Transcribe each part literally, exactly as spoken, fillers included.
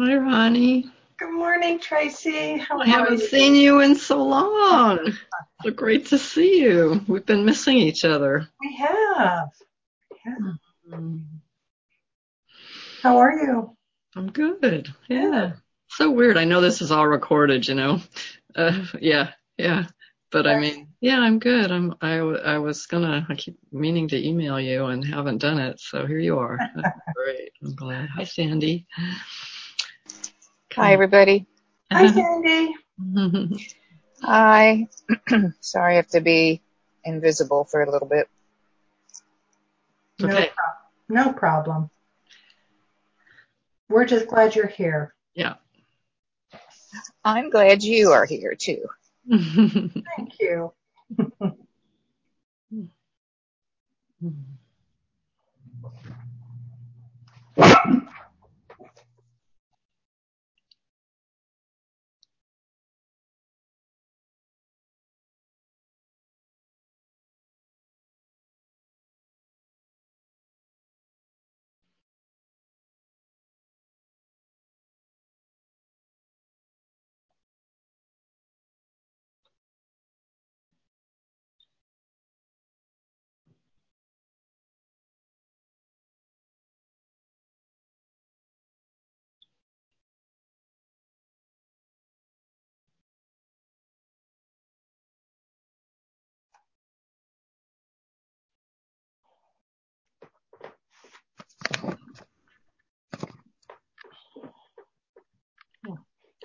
Hi, Ronnie. Good morning, Tracy. How are you? I haven't seen you in so long. So great to see you. We've been missing each other. We have. Yeah. Mm-hmm. How are you? I'm good. Yeah. yeah. So weird. I know this is all recorded, you know. Uh, yeah. Yeah. But I mean, yeah, I'm good. I'm, I, I was gonna, I keep meaning to email you and haven't done it. So here you are. That's great. I'm glad. Hi, Sandy. Come Hi, everybody. Hi, Sandy. Hi. Sorry, I have to be invisible for a little bit. Okay. No problem. No problem. We're just glad you're here. Yeah. I'm glad you are here too. Thank you.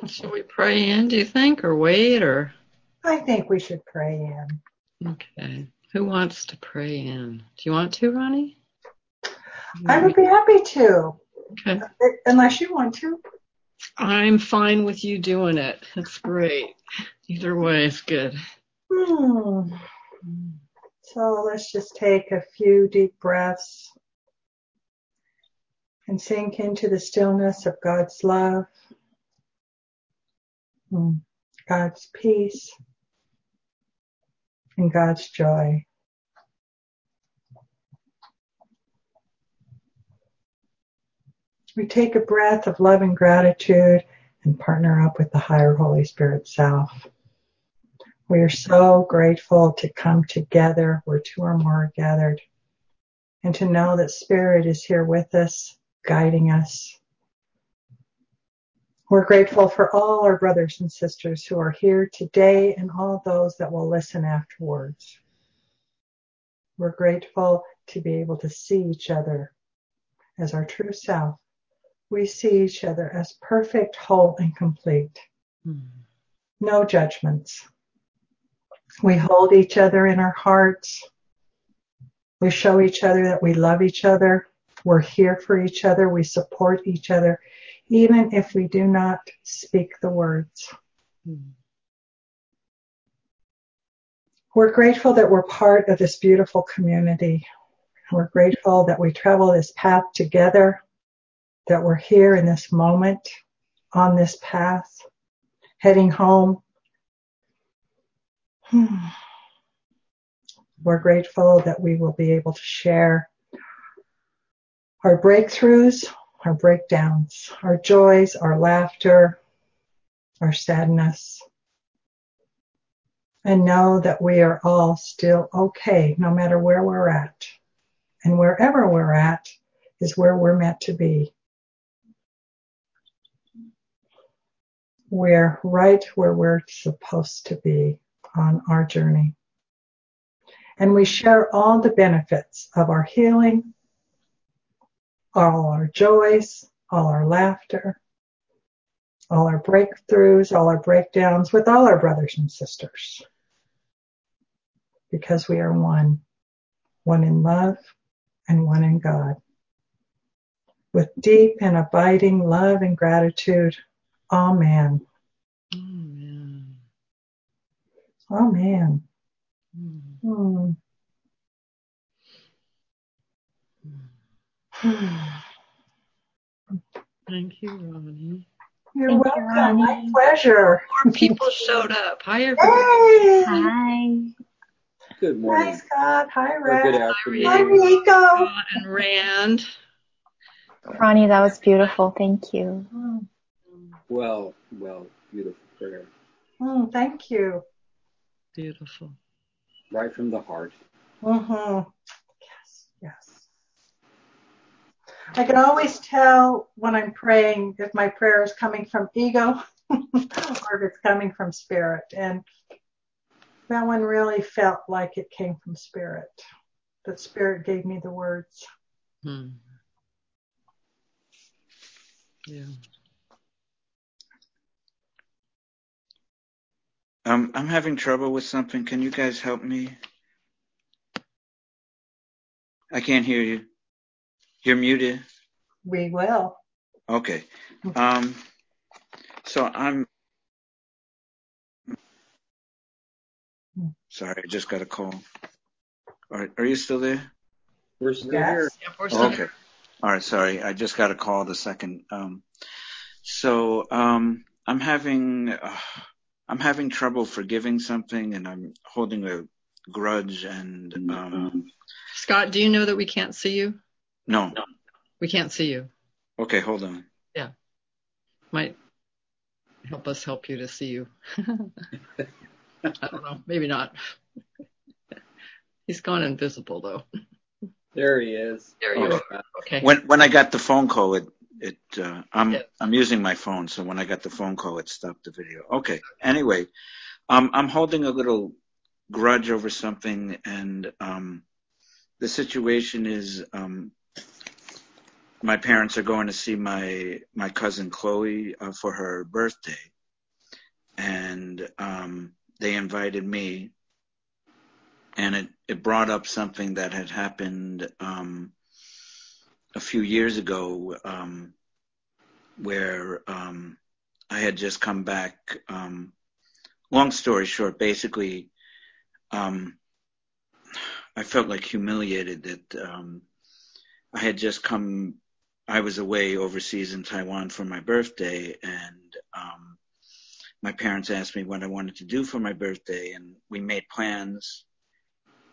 Should we pray in, do you think, or wait, or? I think we should pray in. Okay. Who wants to pray in? Do you want to, Ronnie? I would be happy to. Okay. Unless you want to. I'm fine with you doing it. That's great. Either way, it's good. Hmm. So let's just take a few deep breaths and sink into the stillness of God's love, God's peace, and God's joy. We take a breath of love and gratitude and partner up with the higher Holy Spirit self. We are so grateful to come together where two or more are gathered, and to know that Spirit is here with us, guiding us. We're grateful for all our brothers and sisters who are here today and all those that will listen afterwards. We're grateful to be able to see each other as our true self. We see each other as perfect, whole, and complete. Mm-hmm. No judgments. We hold each other in our hearts. We show each other that we love each other. We're here for each other. We support each other, even if we do not speak the words. Mm. We're grateful that we're part of this beautiful community. We're grateful that we travel this path together, that we're here in this moment, on this path, heading home. We're grateful that we will be able to share our breakthroughs, our breakdowns, our joys, our laughter, our sadness, and know that we are all still okay, no matter where we're at. And wherever we're at is where we're meant to be. We're right where we're supposed to be on our journey. And we share all the benefits of our healing, all our joys, all our laughter, all our breakthroughs, all our breakdowns with all our brothers and sisters. Because we are one, one in love and one in God. With deep and abiding love and gratitude, amen. Amen. Amen. Amen. Mm. Thank you, Ronnie. You're Thank welcome. You, Ronnie. My pleasure. More people showed up. Hi, everybody. Hey. Hi. Good morning. Hi, Scott. Hi, Red. Good afternoon. Hi, Rico. And Rand. Ronnie, that was beautiful. Thank you. well, well, beautiful prayer. Oh, thank you. Beautiful. Right from the heart. Mm-hmm. Yes, yes. I can always tell when I'm praying if my prayer is coming from ego or if it's coming from spirit. And that one really felt like it came from spirit. That spirit gave me the words. Hmm. Yeah. Um, I'm having trouble with something. Can you guys help me? I can't hear you. You're muted. We will. Okay. Um, so I'm sorry. I just got a call. All right. Are you still there? We're still yes. here. Yeah, we're still okay. Here. All right. Sorry. I just got a call the second. Um, so um, I'm having... Uh, I'm having trouble forgiving something, and I'm holding a grudge. And um, Scott, do you know that we can't see you? No. no, we can't see you. Okay, hold on. Yeah, might help us help you to see you. I don't know, maybe not. He's gone invisible though. There he is. There you oh, are. Okay. When when I got the phone call, it. It, uh, I'm, I'm using my phone, so when I got the phone call, it stopped the video. Okay. Anyway, um, I'm holding a little grudge over something, and um, the situation is um, my parents are going to see my, my cousin Chloe uh, for her birthday, and um, they invited me, and it, it brought up something that had happened um, a few years ago, um, where um, I had just come back. Um, long story short, basically, um, I felt like humiliated that um, I had just come. I was away overseas in Taiwan for my birthday, and um, my parents asked me what I wanted to do for my birthday, and we made plans.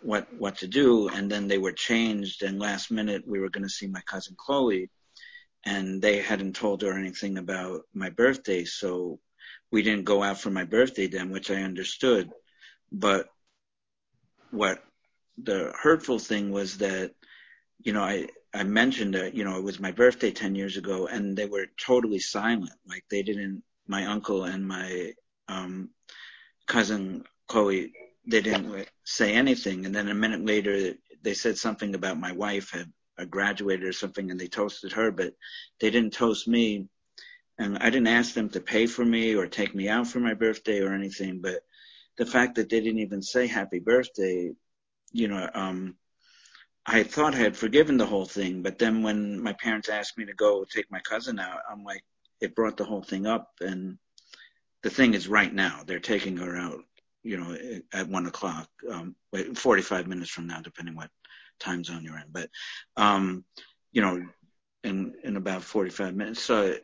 What what to do, and then they were changed, and last minute we were going to see my cousin Chloe, and they hadn't told her anything about my birthday, so we didn't go out for my birthday then, which I understood. But what the hurtful thing was that, you know, I, I mentioned that, you know, it was my birthday ten years ago, and they were totally silent. Like they didn't, my uncle and my um, cousin Chloe, they didn't say anything. And then a minute later, they said something about my wife had graduated or something, and they toasted her, but they didn't toast me. And I didn't ask them to pay for me or take me out for my birthday or anything. But the fact that they didn't even say happy birthday, you know, um, I thought I had forgiven the whole thing. But then when my parents asked me to go take my cousin out, I'm like, it brought the whole thing up. And the thing is right now, they're taking her out, you know, at one o'clock, um, forty-five minutes from now, depending what time zone you're in. But, um, you know, in, in about forty-five minutes. So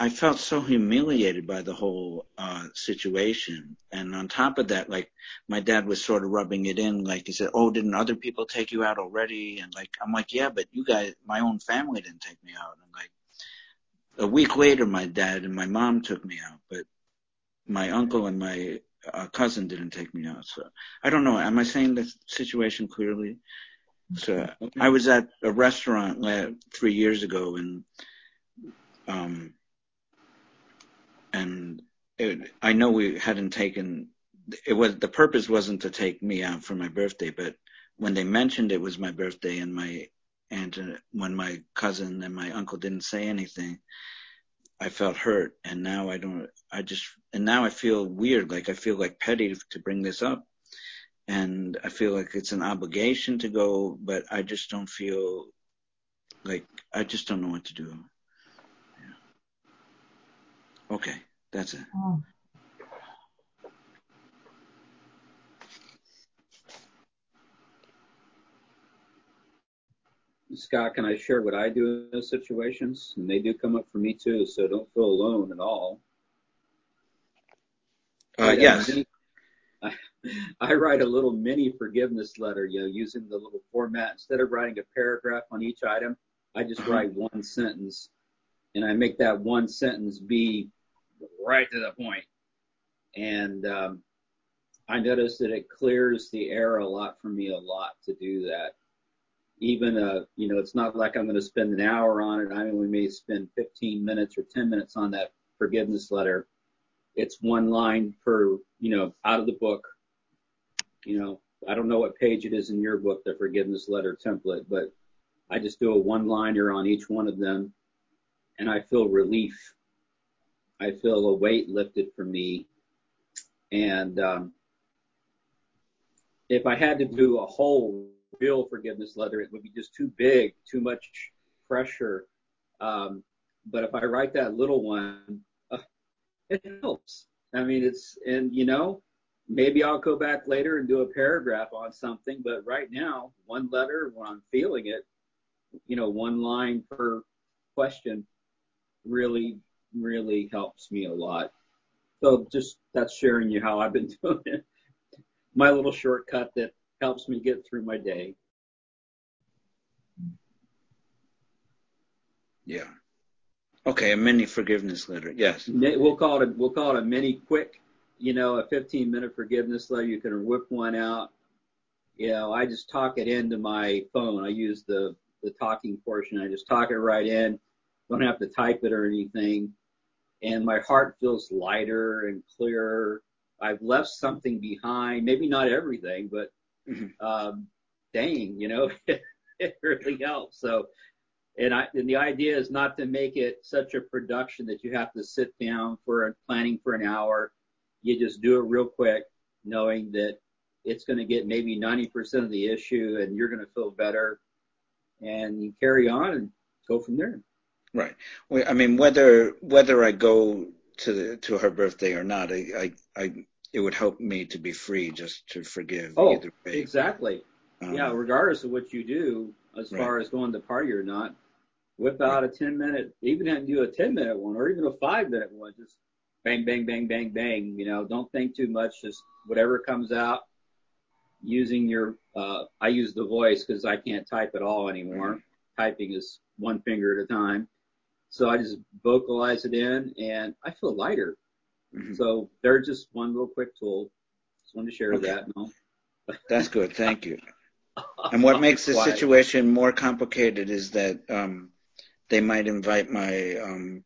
I felt so humiliated by the whole uh, situation. And on top of that, like my dad was sort of rubbing it in. Like he said, oh, didn't other people take you out already? And like, I'm like, yeah, but you guys, my own family didn't take me out. And like a week later, my dad and my mom took me out, but my uncle and my a cousin didn't take me out. So I don't know. Am I saying the situation clearly? So I was at a restaurant last, three years ago, and um, and it, I know we hadn't taken. It was the purpose wasn't to take me out for my birthday, but when they mentioned it was my birthday, and my aunt, when my cousin and my uncle didn't say anything, I felt hurt, and now I don't, I just, and now I feel weird, like I feel like petty to bring this up, and I feel like it's an obligation to go, but I just don't feel like, I just don't know what to do. Yeah. Okay, that's it. Oh. Scott, can I share what I do in those situations? And they do come up for me too, so don't feel alone at all. Uh, but yes. I, mean, I, I write a little mini forgiveness letter, you know, using the little format. Instead of writing a paragraph on each item, I just write one sentence, and I make that one sentence be right to the point. And um, I noticed that it clears the air a lot for me a lot to do that. Even, uh, you know, it's not like I'm going to spend an hour on it. I mean, we may spend fifteen minutes or ten minutes on that forgiveness letter. It's one line per, you know, out of the book. You know, I don't know what page it is in your book, the forgiveness letter template, but I just do a one-liner on each one of them, and I feel relief. I feel a weight lifted from me. And um, if I had to do a whole real forgiveness letter, it would be just too big, too much pressure. Um, but if I write that little one, uh, it helps. I mean, it's, and you know, maybe I'll go back later and do a paragraph on something, but right now, one letter when I'm feeling it, you know, one line per question really, really helps me a lot. So just that's sharing you how I've been doing it. My little shortcut that helps me get through my day. Yeah. Okay, a mini forgiveness letter. Yes. We'll call it a, we'll call it a mini quick, you know, a fifteen minute forgiveness letter. You can whip one out. You know, I just talk it into my phone. I use the, the talking portion. I just talk it right in. Don't have to type it or anything. And my heart feels lighter and clearer. I've left something behind, maybe not everything, but mm-hmm. um, dang, you know, it really helps. So, and I, and the idea is not to make it such a production that you have to sit down for planning for an hour. You just do it real quick, knowing that it's going to get maybe ninety percent of the issue and you're going to feel better, and you carry on and go from there. Right. Well, I mean, whether whether I go to the, to her birthday or not, I, I, I it would help me to be free just to forgive. Oh, either way. Exactly. Um, yeah, regardless of what you do, as right. far as going to party or not, whip out right. a ten minute, even if you do a ten minute one or even a five minute one, just bang, bang, bang, bang, bang. You know, don't think too much. Just whatever comes out. Using your, uh, I use the voice because I can't type at all anymore. Right. Typing is one finger at a time. So I just vocalize it in, and I feel lighter. Mm-hmm. So they're just one little quick tool. Just wanted to share okay. that. No? That's good. Thank you. And what makes the situation more complicated is that um, they might invite my um,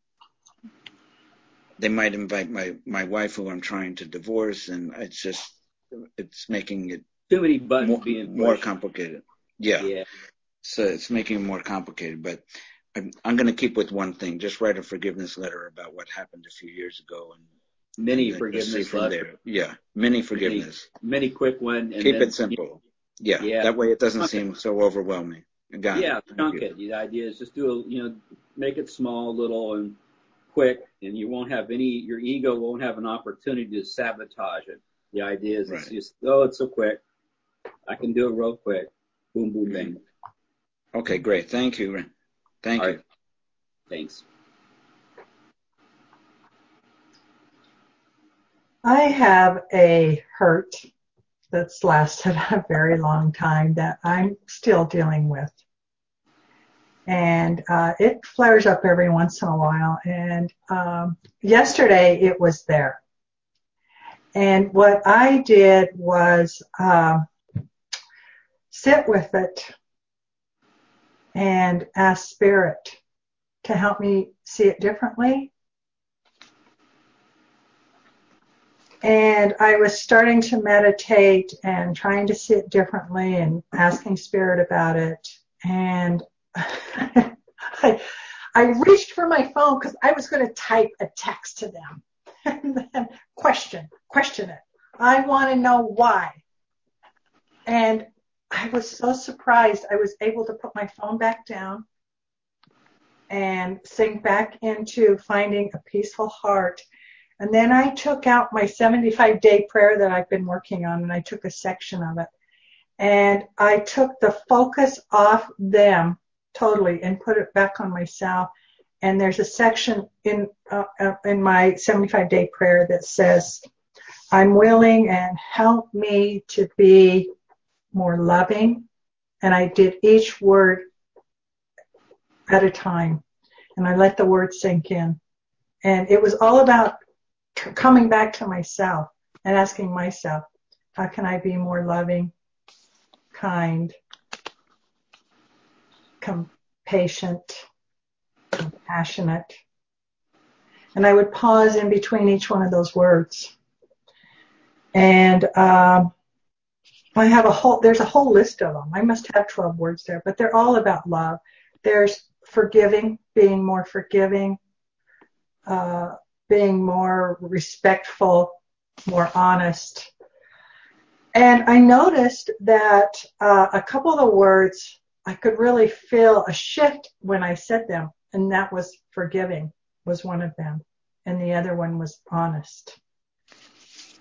they might invite my, my wife, who I'm trying to divorce, and it's just it's making it too many buttons more, being more complicated. Yeah. yeah. So it's making it more complicated, but. I'm, I'm going to keep with one thing. Just write a forgiveness letter about what happened a few years ago, and many forgiveness letter. Yeah, many forgiveness. Many, many quick one. And keep then, it simple. Yeah, yeah, that way it doesn't chunk seem it. so overwhelming. Got yeah, it. chunk it. The idea is just do a, you know, make it small, little, and quick, and you won't have any. Your ego won't have an opportunity to sabotage it. The idea is right. it's just oh, it's so quick. I can do it real quick. Boom, boom, bang. Okay, great. Thank you. Thank All you. Right. Thanks. I have a hurt that's lasted a very long time that I'm still dealing with. And uh, it flares up every once in a while. And um, yesterday it was there. And what I did was uh, sit with it and ask Spirit to help me see it differently. And I was starting to meditate and trying to see it differently and asking Spirit about it. And I, I reached for my phone because I was going to type a text to them. And then question, question it. I want to know why. And I was so surprised. I was able to put my phone back down and sink back into finding a peaceful heart. And then I took out my seventy-five day prayer that I've been working on, and I took a section of it. And I took the focus off them totally and put it back on myself. And there's a section in uh, in my seventy-five day prayer that says, I'm willing and help me to be more loving, and I did each word at a time, and I let the word sink in. And it was all about t- coming back to myself and asking myself, how can I be more loving, kind, compassionate, compassionate? And I would pause in between each one of those words. And um, I have a whole, there's a whole list of them. I must have twelve words there, but they're all about love. There's forgiving, being more forgiving, uh, being more respectful, more honest. And I noticed that uh, a couple of the words, I could really feel a shift when I said them, and that was forgiving was one of them, and the other one was honest.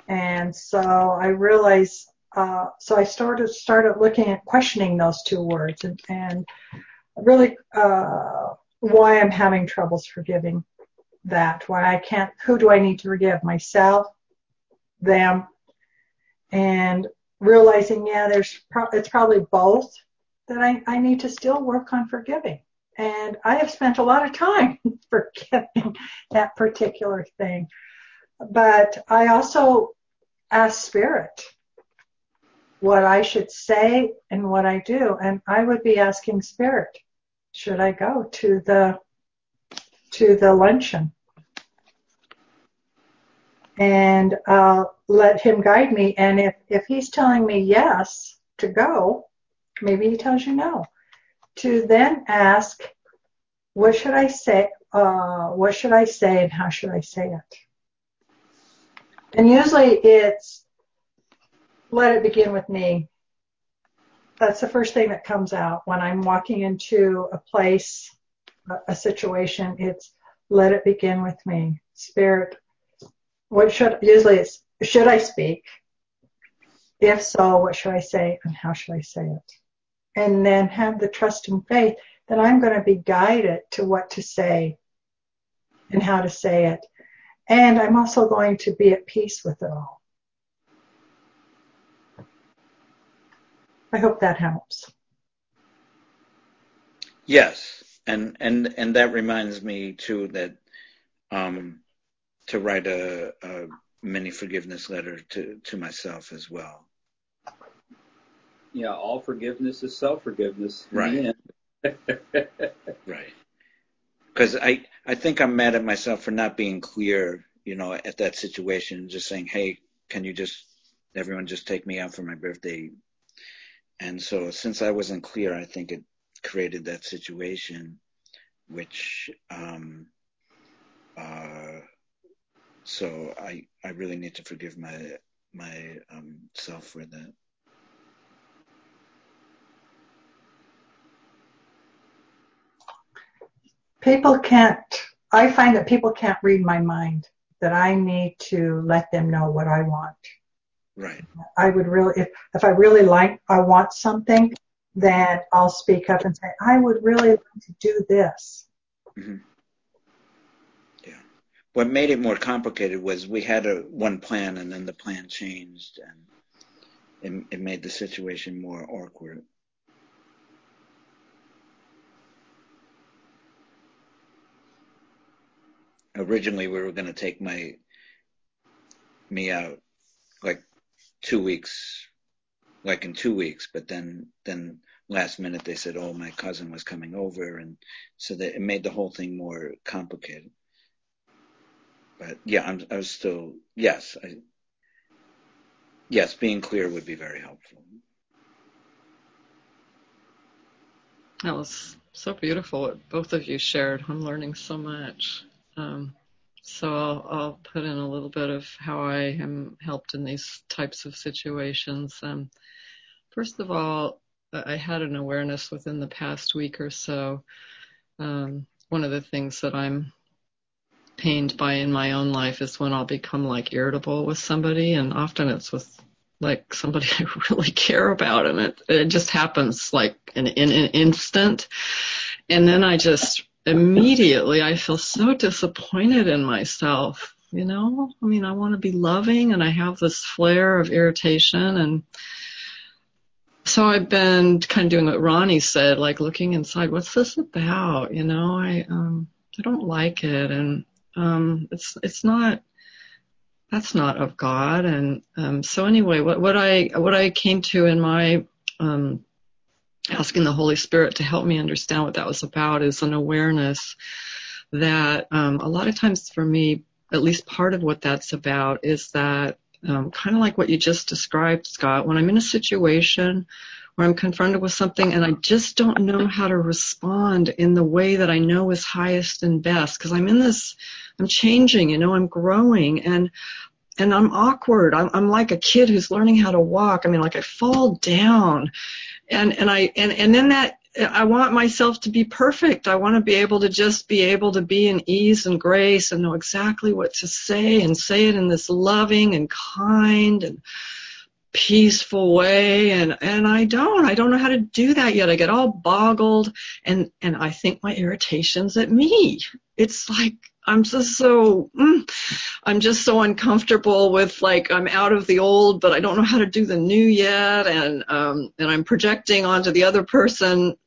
And so I realized, uh, so I started started looking at questioning those two words, and, and really uh, why I'm having troubles forgiving that, why I can't, who do I need to forgive, myself, them, and realizing, yeah, there's pro- it's probably both that I, I need to still work on forgiving. And I have spent a lot of time forgiving that particular thing. But I also asked Spirit what I should say and what I do. And I would be asking Spirit, should I go to the to the luncheon and uh, let him guide me? And if, if he's telling me yes to go, maybe he tells you no. To then ask, what should I say? Uh, what should I say, and how should I say it? And usually it's, let it begin with me. That's the first thing that comes out when I'm walking into a place, a situation. It's, let it begin with me. Spirit, what should? Usually it's, should I speak? If so, what should I say, and how should I say it? And then have the trust and faith that I'm going to be guided to what to say and how to say it. And I'm also going to be at peace with it all. I hope that helps. Yes. And and, and that reminds me, too, that um, to write a, a mini forgiveness letter to, to myself as well. Yeah, all forgiveness is self-forgiveness. Right. Right. Because I, I think I'm mad at myself for not being clear, you know, at that situation, just saying, hey, can you just, everyone just take me out for my birthday? And so since I wasn't clear, I think it created that situation, which, um, uh, so I, I really need to forgive my, my, um, self for that. People can't, I find that people can't read my mind, that I need to let them know what I want. Right. I would really, if, if I really like, I want something, then I'll speak up and say, I would really like to do this. Mm-hmm. Yeah. What made it more complicated was we had a one plan, and then the plan changed, and it, it made the situation more awkward. Originally, we were going to take my me out like two weeks, like in two weeks. But then, then last minute they said, "Oh, my cousin was coming over," and so that it made the whole thing more complicated. But yeah, I'm, I was still yes, I, yes, being clear would be very helpful. That was so beautiful what both of you shared. I'm learning so much. Um, so I'll, I'll put in a little bit of how I am helped in these types of situations. Um, first of all, I had an awareness within the past week or so. Um, one of the things that I'm pained by in my own life is when I'll become like irritable with somebody, and often it's with like somebody I really care about, and it, it just happens like in, in an instant. And then I just immediately, I feel so disappointed in myself, you know? I mean, I want to be loving, and I have this flare of irritation. And so I've been kind of doing what Ronnie said, like looking inside, what's this about? You know, I um, I don't like it. And Um, it's it's not that's not of God. And um, so anyway, what what I what I came to in my um, asking the Holy Spirit to help me understand what that was about is an awareness that um, a lot of times for me, at least part of what that's about is that um, kind of like what you just described, Scott, when I'm in a situation where I'm confronted with something and I just don't know how to respond in the way that I know is highest and best, because I'm in this, I'm changing, you know, I'm growing, and and I'm awkward. I'm, I'm like a kid who's learning how to walk. I mean, like I fall down, and and I and, and then that, I want myself to be perfect. I want to be able to just be able to be in ease and grace and know exactly what to say and say it in this loving and kind and peaceful way. And, and I don't. I don't know how to do that yet. I get all boggled, and, and I think my irritation's at me. It's like I'm just so mm, I'm just so uncomfortable with, like, I'm out of the old, but I don't know how to do the new yet, and um, and I'm projecting onto the other person,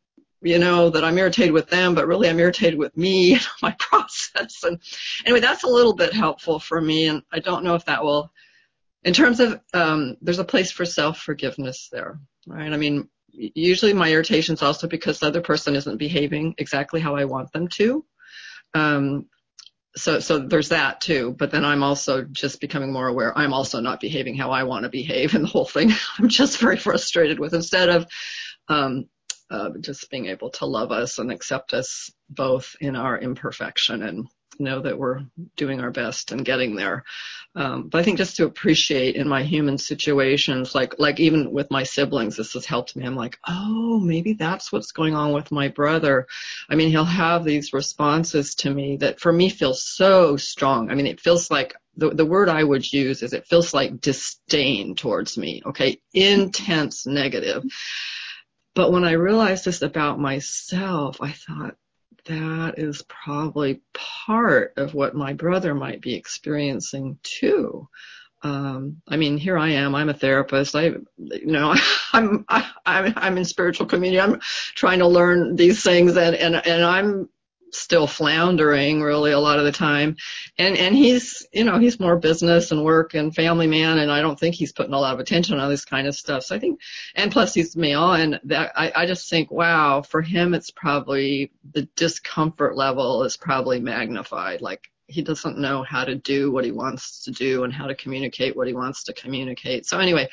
you know, that I'm irritated with them, but really I'm irritated with me and my process. And anyway, that's a little bit helpful for me, and I don't know if that will, in terms of um, there's a place for self-forgiveness there, right? I mean, usually my irritation is also because the other person isn't behaving exactly how I want them to. Um, so, so there's that too, but then I'm also just becoming more aware. I'm also not behaving how I want to behave, and the whole thing I'm just very frustrated with, instead of, um, uh, just being able to love us and accept us both in our imperfection and know that we're doing our best and getting there. Um, but I think just to appreciate in my human situations, like, like even with my siblings, this has helped me. I'm like, oh, maybe that's what's going on with my brother. I mean, he'll have these responses to me that for me feel so strong. I mean, it feels like the, the word I would use is it feels like disdain towards me. Okay. Intense negative. But when I realized this about myself, I thought, that is probably part of what my brother might be experiencing too. Um, I mean, here I am. I'm a therapist. I, you know, I'm I, I'm in spiritual community. I'm trying to learn these things, and and and I'm still floundering really a lot of the time. And and he's, you know, he's more business and work and family man, and I don't think he's putting a lot of attention on this kind of stuff. So I think, and plus he's male, and that, I, I just think, wow, for him it's probably, the discomfort level is probably magnified. Like, he doesn't know how to do what he wants to do and how to communicate what he wants to communicate. So anyway,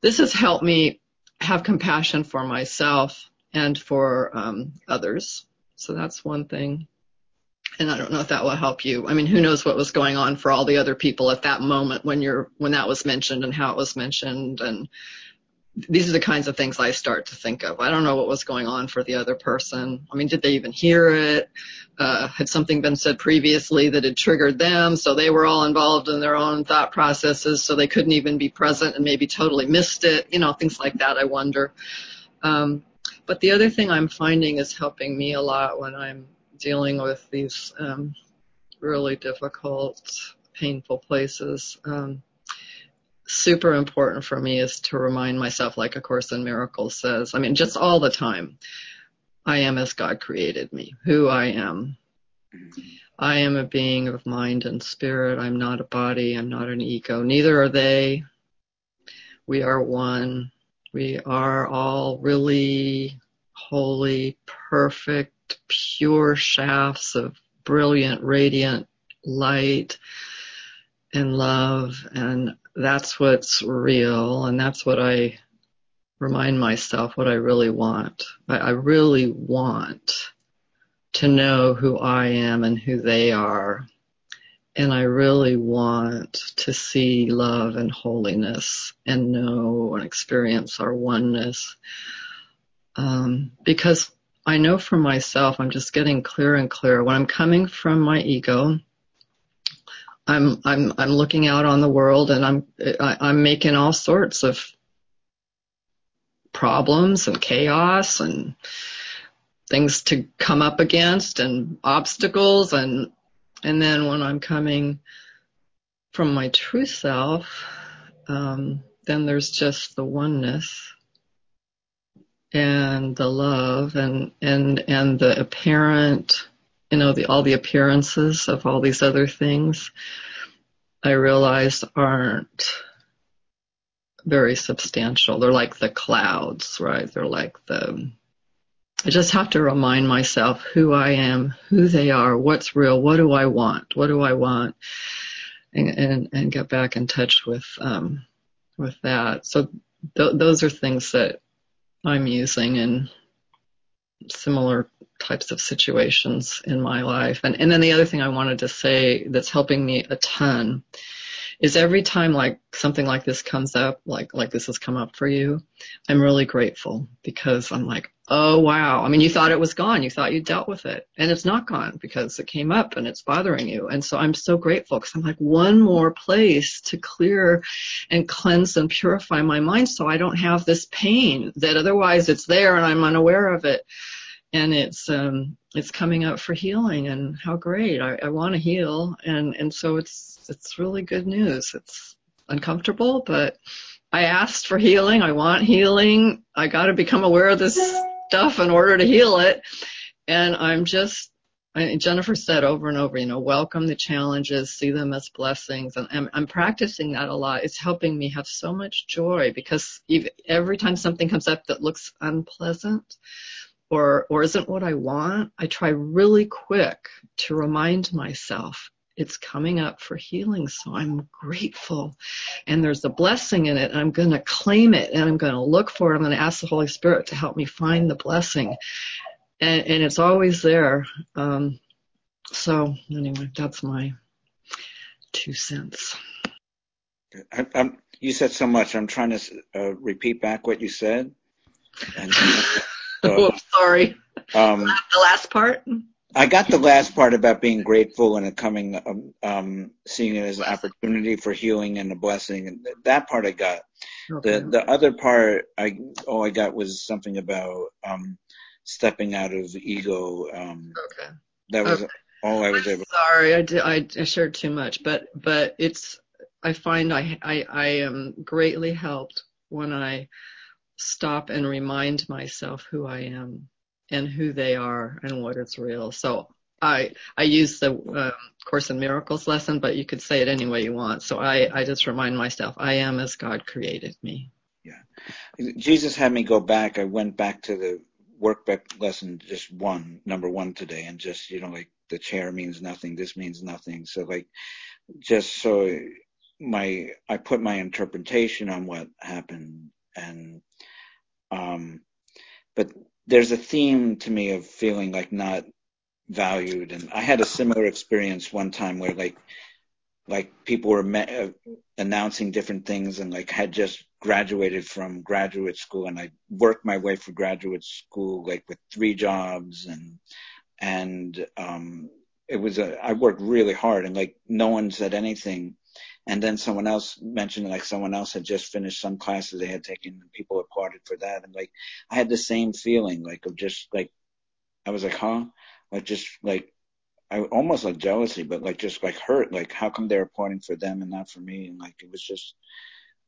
this has helped me have compassion for myself and for um, others. So that's one thing. And I don't know if that will help you. I mean, who knows what was going on for all the other people at that moment when you're, when that was mentioned and how it was mentioned. And these are the kinds of things I start to think of. I don't know what was going on for the other person. I mean, did they even hear it? Uh, had something been said previously that had triggered them? So they were all involved in their own thought processes, so they couldn't even be present and maybe totally missed it. You know, things like that, I wonder. Um, But the other thing I'm finding is helping me a lot when I'm dealing with these um, really difficult, painful places. Um, super important for me is to remind myself, like A Course in Miracles says, I mean, just all the time, I am as God created me, who I am. I am a being of mind and spirit. I'm not a body. I'm not an ego. Neither are they. We are one. We are all really holy, perfect, pure shafts of brilliant, radiant light and love. And that's what's real. And that's what I remind myself, what I really want. I really want to know who I am and who they are. And I really want to see love and holiness and know and experience our oneness. Um, because I know for myself, I'm just getting clearer and clearer. When I'm coming from my ego, I'm I'm I'm looking out on the world, and I'm I, I'm making all sorts of problems and chaos and things to come up against and obstacles. And And then when I'm coming from my true self, um, then there's just the oneness and the love and, and, and the apparent you know, the, all the appearances of all these other things, I realized aren't very substantial. They're like the clouds, right? They're like the, I just have to remind myself who I am, who they are, what's real, what do I want, what do I want, and and, and get back in touch with um, with that. So th- those are things that I'm using in similar types of situations in my life. And, and then the other thing I wanted to say that's helping me a ton is every time like something like this comes up, like like this has come up for you, I'm really grateful, because I'm like, oh, wow. I mean, you thought it was gone. You thought you dealt with it. And it's not gone because it came up and it's bothering you. And so I'm so grateful, because I'm like, one more place to clear and cleanse and purify my mind so I don't have this pain that otherwise it's there and I'm unaware of it. And it's um, it's coming up for healing, and how great. I, I want to heal. And, and so it's it's really good news. It's uncomfortable, but I asked for healing. I want healing. I got to become aware of this stuff in order to heal it. And I'm just, I, Jennifer said over and over, you know, welcome the challenges, see them as blessings. And I'm, I'm practicing that a lot. It's helping me have so much joy, because every time something comes up that looks unpleasant, or or isn't what I want, I try really quick to remind myself it's coming up for healing, so I'm grateful. And there's a blessing in it, and I'm going to claim it, and I'm going to look for it. I'm going to ask the Holy Spirit to help me find the blessing. And, and it's always there. Um, so anyway, that's my two cents. I, I'm, you said so much. I'm trying to uh, repeat back what you said. And So, oh, sorry. Um, the last part? I got the last part about being grateful and it coming, um, um, seeing it as an opportunity for healing and a blessing. And that part I got. Okay. The the other part, I all I got was something about um, stepping out of ego. Um, okay. That was okay. all I was I'm able to. Sorry, I, did, I, I shared too much. But, but it's, I find I, I, I am greatly helped when I stop and remind myself who I am and who they are and what is real. So I I use the um, Course in Miracles lesson, but you could say it any way you want. So I, I just remind myself, I am as God created me. Yeah. Jesus had me go back. I went back to the workbook lesson, just one, number one today, and just, you know, like the chair means nothing, this means nothing. So like just so my I put my interpretation on what happened. And, um, but there's a theme to me of feeling like not valued. And I had a similar experience one time where like, like people were me- uh, announcing different things, and like had just graduated from graduate school, and I worked my way through graduate school, like with three jobs and, and, um, it was a, I worked really hard, and like no one said anything. And then someone else mentioned, like someone else had just finished some classes they had taken, and people applauded for that. And like, I had the same feeling, like of just like, I was like, huh? Like just like, I almost like jealousy, but like just like hurt. Like how come they're applauding for them and not for me? And like, it was just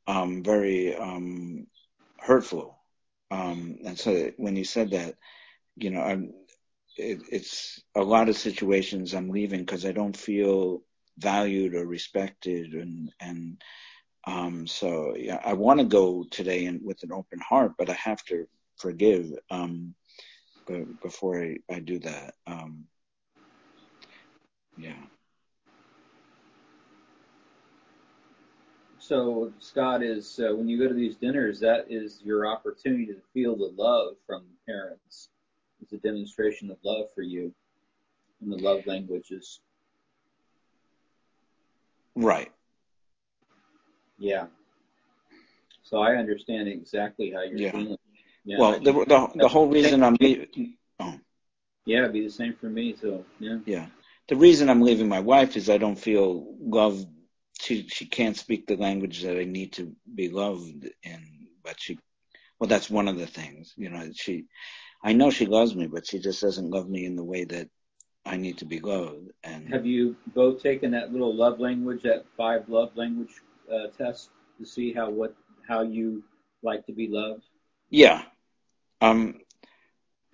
um, very um, hurtful. Um, and so when you said that, you know, I'm, it, it's a lot of situations I'm leaving because I don't feel valued or respected, and and um so yeah, I want to go today and with an open heart, but I have to forgive um b- before I, I do that. Um yeah. So Scott is uh, when you go to these dinners, that is your opportunity to feel the love from the parents. It's a demonstration of love for you in the love languages. Right. Yeah. So I understand exactly how you're yeah. feeling. Yeah. Well, the the, the whole reason I'm leaving. Oh. Yeah, it'd be the same for me. So yeah. Yeah. The reason I'm leaving my wife is I don't feel loved. She she can't speak the language that I need to be loved in. But she, well, that's one of the things. You know, she, I know she loves me, but she just doesn't love me in the way that I need to be loved. And have you both taken that little love language, that five love language uh, test, to see how what how you like to be loved? Yeah, um,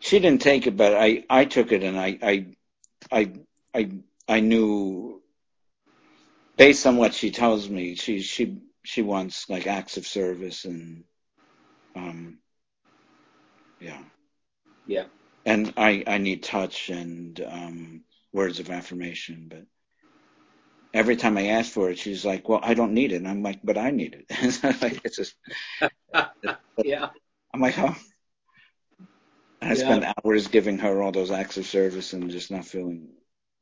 she didn't take it, but I, I took it, and I, I I, I, I knew, based on what she tells me, she, she, she wants like acts of service and, um, yeah. Yeah. And I, I need touch and, um, words of affirmation, but every time I ask for it, she's like, well, I don't need it. And I'm like, but I need it. It's just, yeah. I'm like, oh. And I yeah. spent hours giving her all those acts of service and just not feeling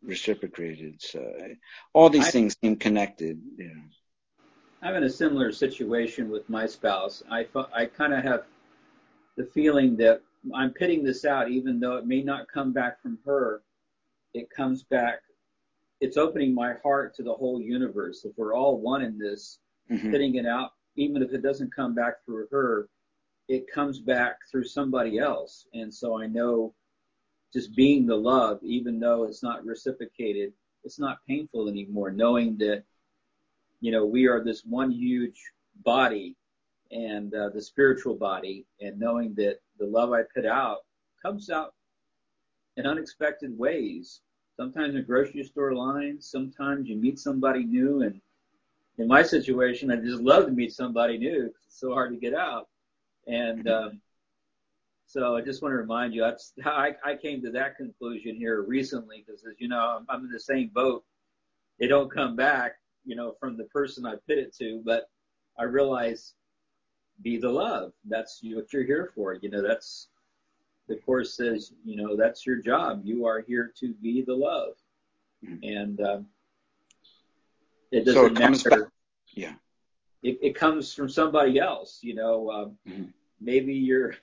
reciprocated. So I, all these I, things seem connected. Yeah. I'm in a similar situation with my spouse. I, I kind of have the feeling that I'm pitting this out, even though it may not come back from her. It comes back. It's opening my heart to the whole universe. If we're all one in this, mm-hmm. pitting it out, even if it doesn't come back through her, it comes back through somebody else. And so I know just being the love, even though it's not reciprocated, it's not painful anymore, knowing that, you know, we are this one huge body and uh, the spiritual body, and knowing that the love I put out comes out in unexpected ways. Sometimes in grocery store lines, sometimes you meet somebody new. And in my situation, I just love to meet somebody new because it's so hard to get out. And um, so I just want to remind you, that's how I, I came to that conclusion here recently, because, as you know, I'm, I'm in the same boat. They don't come back, you know, from the person I pit it to, but I realize be the love. That's what you're here for. You know, that's, the Course says, you know, that's your job. You are here to be the love. Mm-hmm. And um, it doesn't so it comes matter. Back. Yeah. It, it comes from somebody else, you know. Um, mm-hmm. Maybe your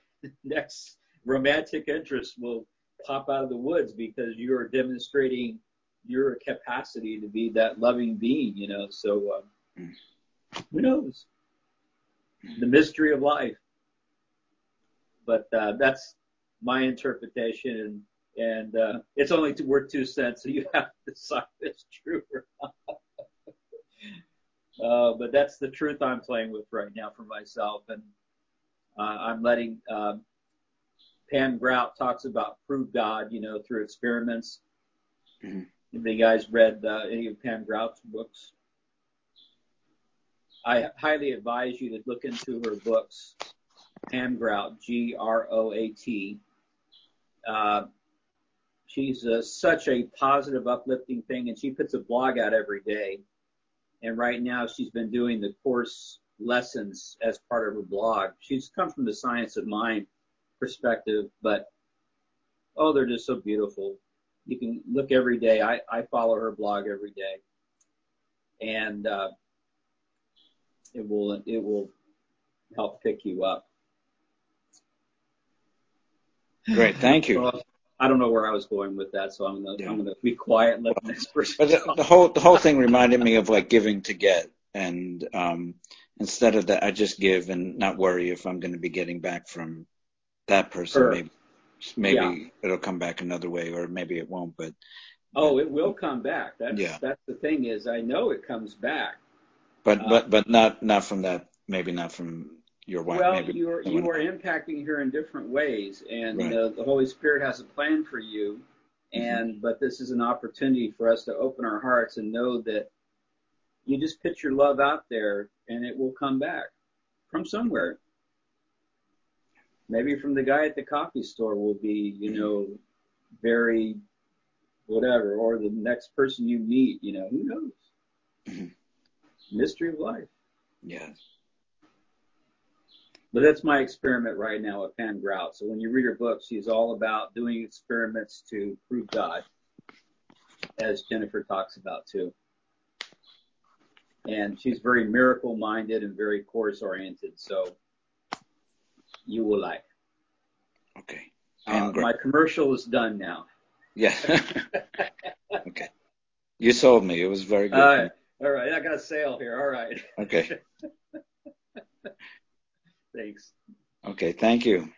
next romantic interest will pop out of the woods because you are demonstrating your capacity to be that loving being, you know. So um, mm-hmm. who knows? Mm-hmm. The mystery of life. But uh, that's my interpretation, and, and uh, it's only worth two cents, so you have to decide if it's true or not. Uh, but that's the truth I'm playing with right now for myself. And uh, I'm letting, um, Pam Grout talks about prove God, you know, through experiments. Mm-hmm. Anybody guys read uh, any of Pam Grout's books? I highly advise you to look into her books. Pam Grout, G R O A T. Uh, she's uh, such a positive, uplifting thing, and she puts a blog out every day. And right now she's been doing the Course lessons as part of her blog. She's come from the Science of Mind perspective, but, oh, they're just so beautiful. You can look every day. I, I follow her blog every day. And uh, it will it will help pick you up. Great. Thank you. Well, I don't know where I was going with that, so I'm going yeah. to be quiet. Let the next person but the, the whole the whole thing reminded me of like giving to get, and um, instead of that, I just give and not worry if I'm going to be getting back from that person. Or, maybe maybe yeah. it'll come back another way, or maybe it won't. But oh, it will come back. That's yeah. that's the thing is, I know it comes back. But um, but but not not from that. Maybe not from. Your wife, well, maybe. you are you are impacting her in different ways, and right. the, the Holy Spirit has a plan for you. And mm-hmm. but this is an opportunity for us to open our hearts and know that you just put your love out there, and it will come back from somewhere. Maybe from the guy at the coffee store will be, you mm-hmm. know, very whatever, or the next person you meet. You know, who knows? Mm-hmm. Mystery of life. Yes. But that's my experiment right now with Pam Grout. So when you read her book, she's all about doing experiments to prove God, as Jennifer talks about too. And she's very miracle-minded and very Course-oriented, so you will like. Okay. Um, my commercial is done now. Yeah. Okay. You sold me. It was very good. All right. All right. I got a sale here. All right. Okay. Thanks. Okay, thank you.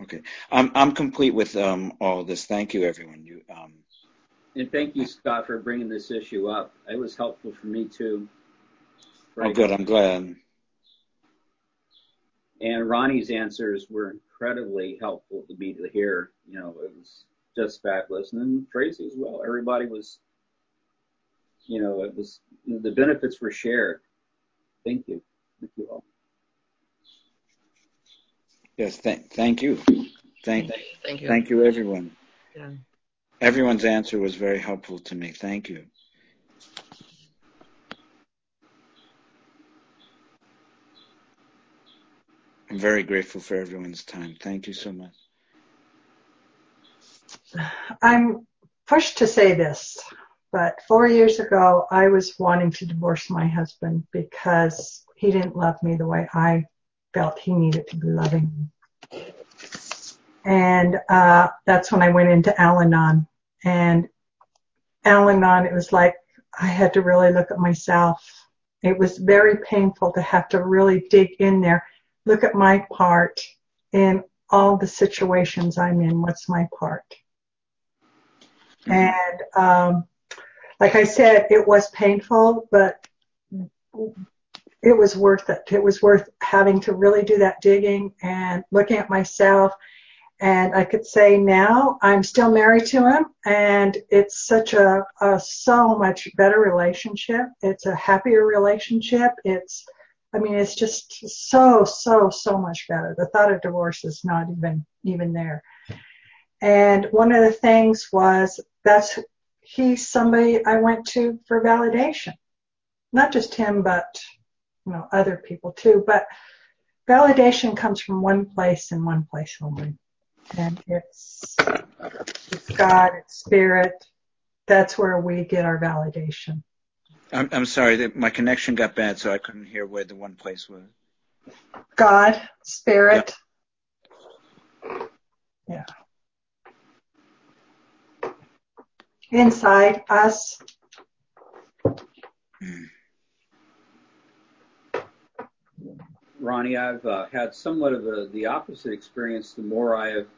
Okay, I'm I'm complete with um all this. Thank you, everyone. You um. And thank you, Scott, for bringing this issue up. It was helpful for me too. Right. Oh, good. I'm glad. And Ronnie's answers were incredibly helpful to be to hear. You know, it was just fabulous. And then Tracy as well. Everybody was, you know, it was, the benefits were shared. Thank you. Thank you all. Yes, thank, thank you. Thank, thank you. Thank you. Thank you, everyone. Yeah. Everyone's answer was very helpful to me. Thank you. I'm very grateful for everyone's time. Thank you so much. I'm pushed to say this, but four years ago, I was wanting to divorce my husband because he didn't love me the way I felt he needed to be loving me. And uh, that's when I went into Al-Anon. And Al-Anon, it was like I had to really look at myself. It was very painful to have to really dig in there. Look at my part in all the situations I'm in. What's my part? And um, like I said, it was painful, but it was worth it. It was worth having to really do that digging and looking at myself. And I could say now I'm still married to him, and it's such a, a so much better relationship. It's a happier relationship. It's I mean, it's just so, so, so much better. The thought of divorce is not even, even there. And one of the things was that's he's somebody I went to for validation, not just him, but you know other people too. But validation comes from one place and one place only, and it's it's God, it's Spirit. That's where we get our validation. I'm, I'm sorry, my connection got bad, so I couldn't hear where the one place was. God, Spirit. Yeah. yeah. Inside us. Ronnie, I've uh, had somewhat of a, the opposite experience the more I have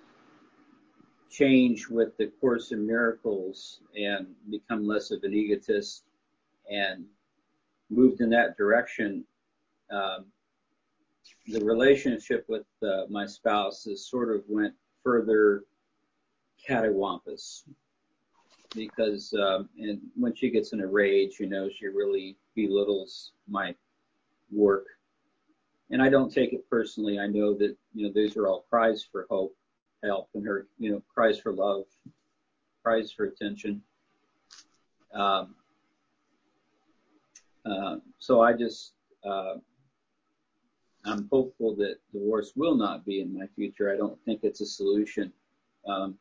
changed with the Course in Miracles and become less of an egotist and moved in that direction. Um, the relationship with uh, my spouse has sort of went further catawampus because um, and when she gets in a rage, you know, she really belittles my work. And I don't take it personally. I know that, you know, these are all cries for hope, help, and her, you know, cries for love, cries for attention. Um, Uh, so I just, uh, I'm hopeful that divorce will not be in my future. I don't think it's a solution. Um,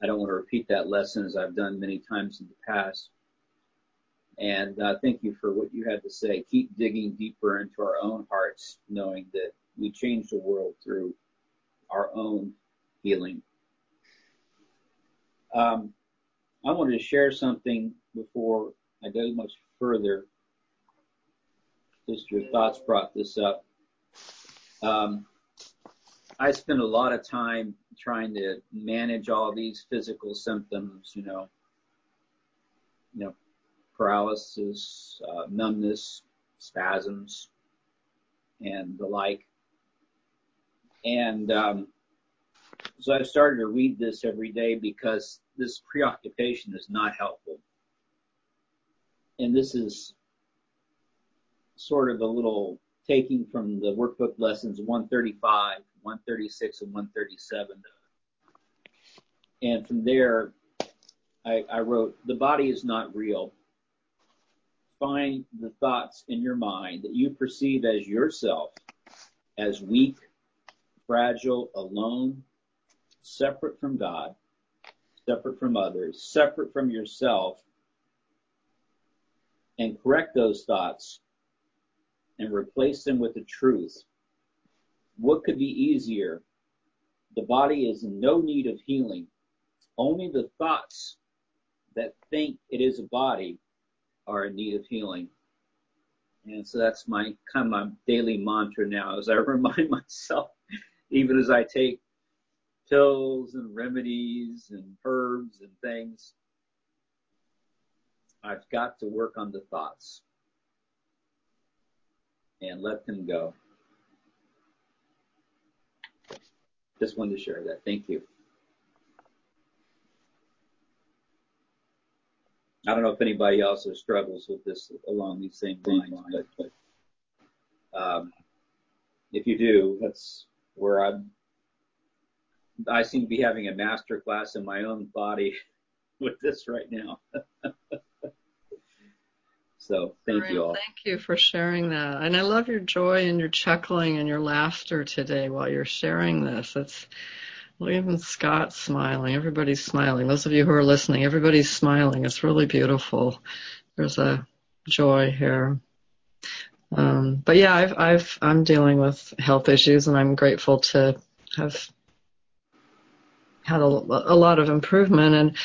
I don't want to repeat that lesson as I've done many times in the past. And uh, thank you for what you had to say. Keep digging deeper into our own hearts, knowing that we change the world through our own healing. Um, I wanted to share something before I go much further. Just your thoughts brought this up. Um, I spend a lot of time trying to manage all these physical symptoms, you know, you know, paralysis, uh, numbness, spasms, and the like. And um, so I've started to read this every day because this preoccupation is not helpful. And this is sort of a little taking from the workbook lessons one thirty-five, one thirty-six, and one thirty-seven. And from there, I, I wrote, the body is not real. Find the thoughts in your mind that you perceive as yourself, as weak, fragile, alone, separate from God, separate from others, separate from yourself, and correct those thoughts and replace them with the truth. What could be easier? The body is in no need of healing. Only the thoughts that think it is a body are in need of healing. And so that's my kind of my daily mantra now, as I remind myself, even as I take pills and remedies and herbs and things, I've got to work on the thoughts and let them go. just wanted to share that. Thank you. I don't know if anybody else struggles with this along these same lines, but, but um, if you do, that's where I'm, I seem to be having a master class in my own body with this right now. So thank Maria, you all. Thank you for sharing that. And I love your joy and your chuckling and your laughter today while you're sharing this. It's even Scott's smiling. Everybody's smiling. Those of you who are listening, everybody's smiling. It's really beautiful. There's a joy here. Um, but yeah, I've, I've, I'm dealing with health issues, and I'm grateful to have had a, a lot of improvement. And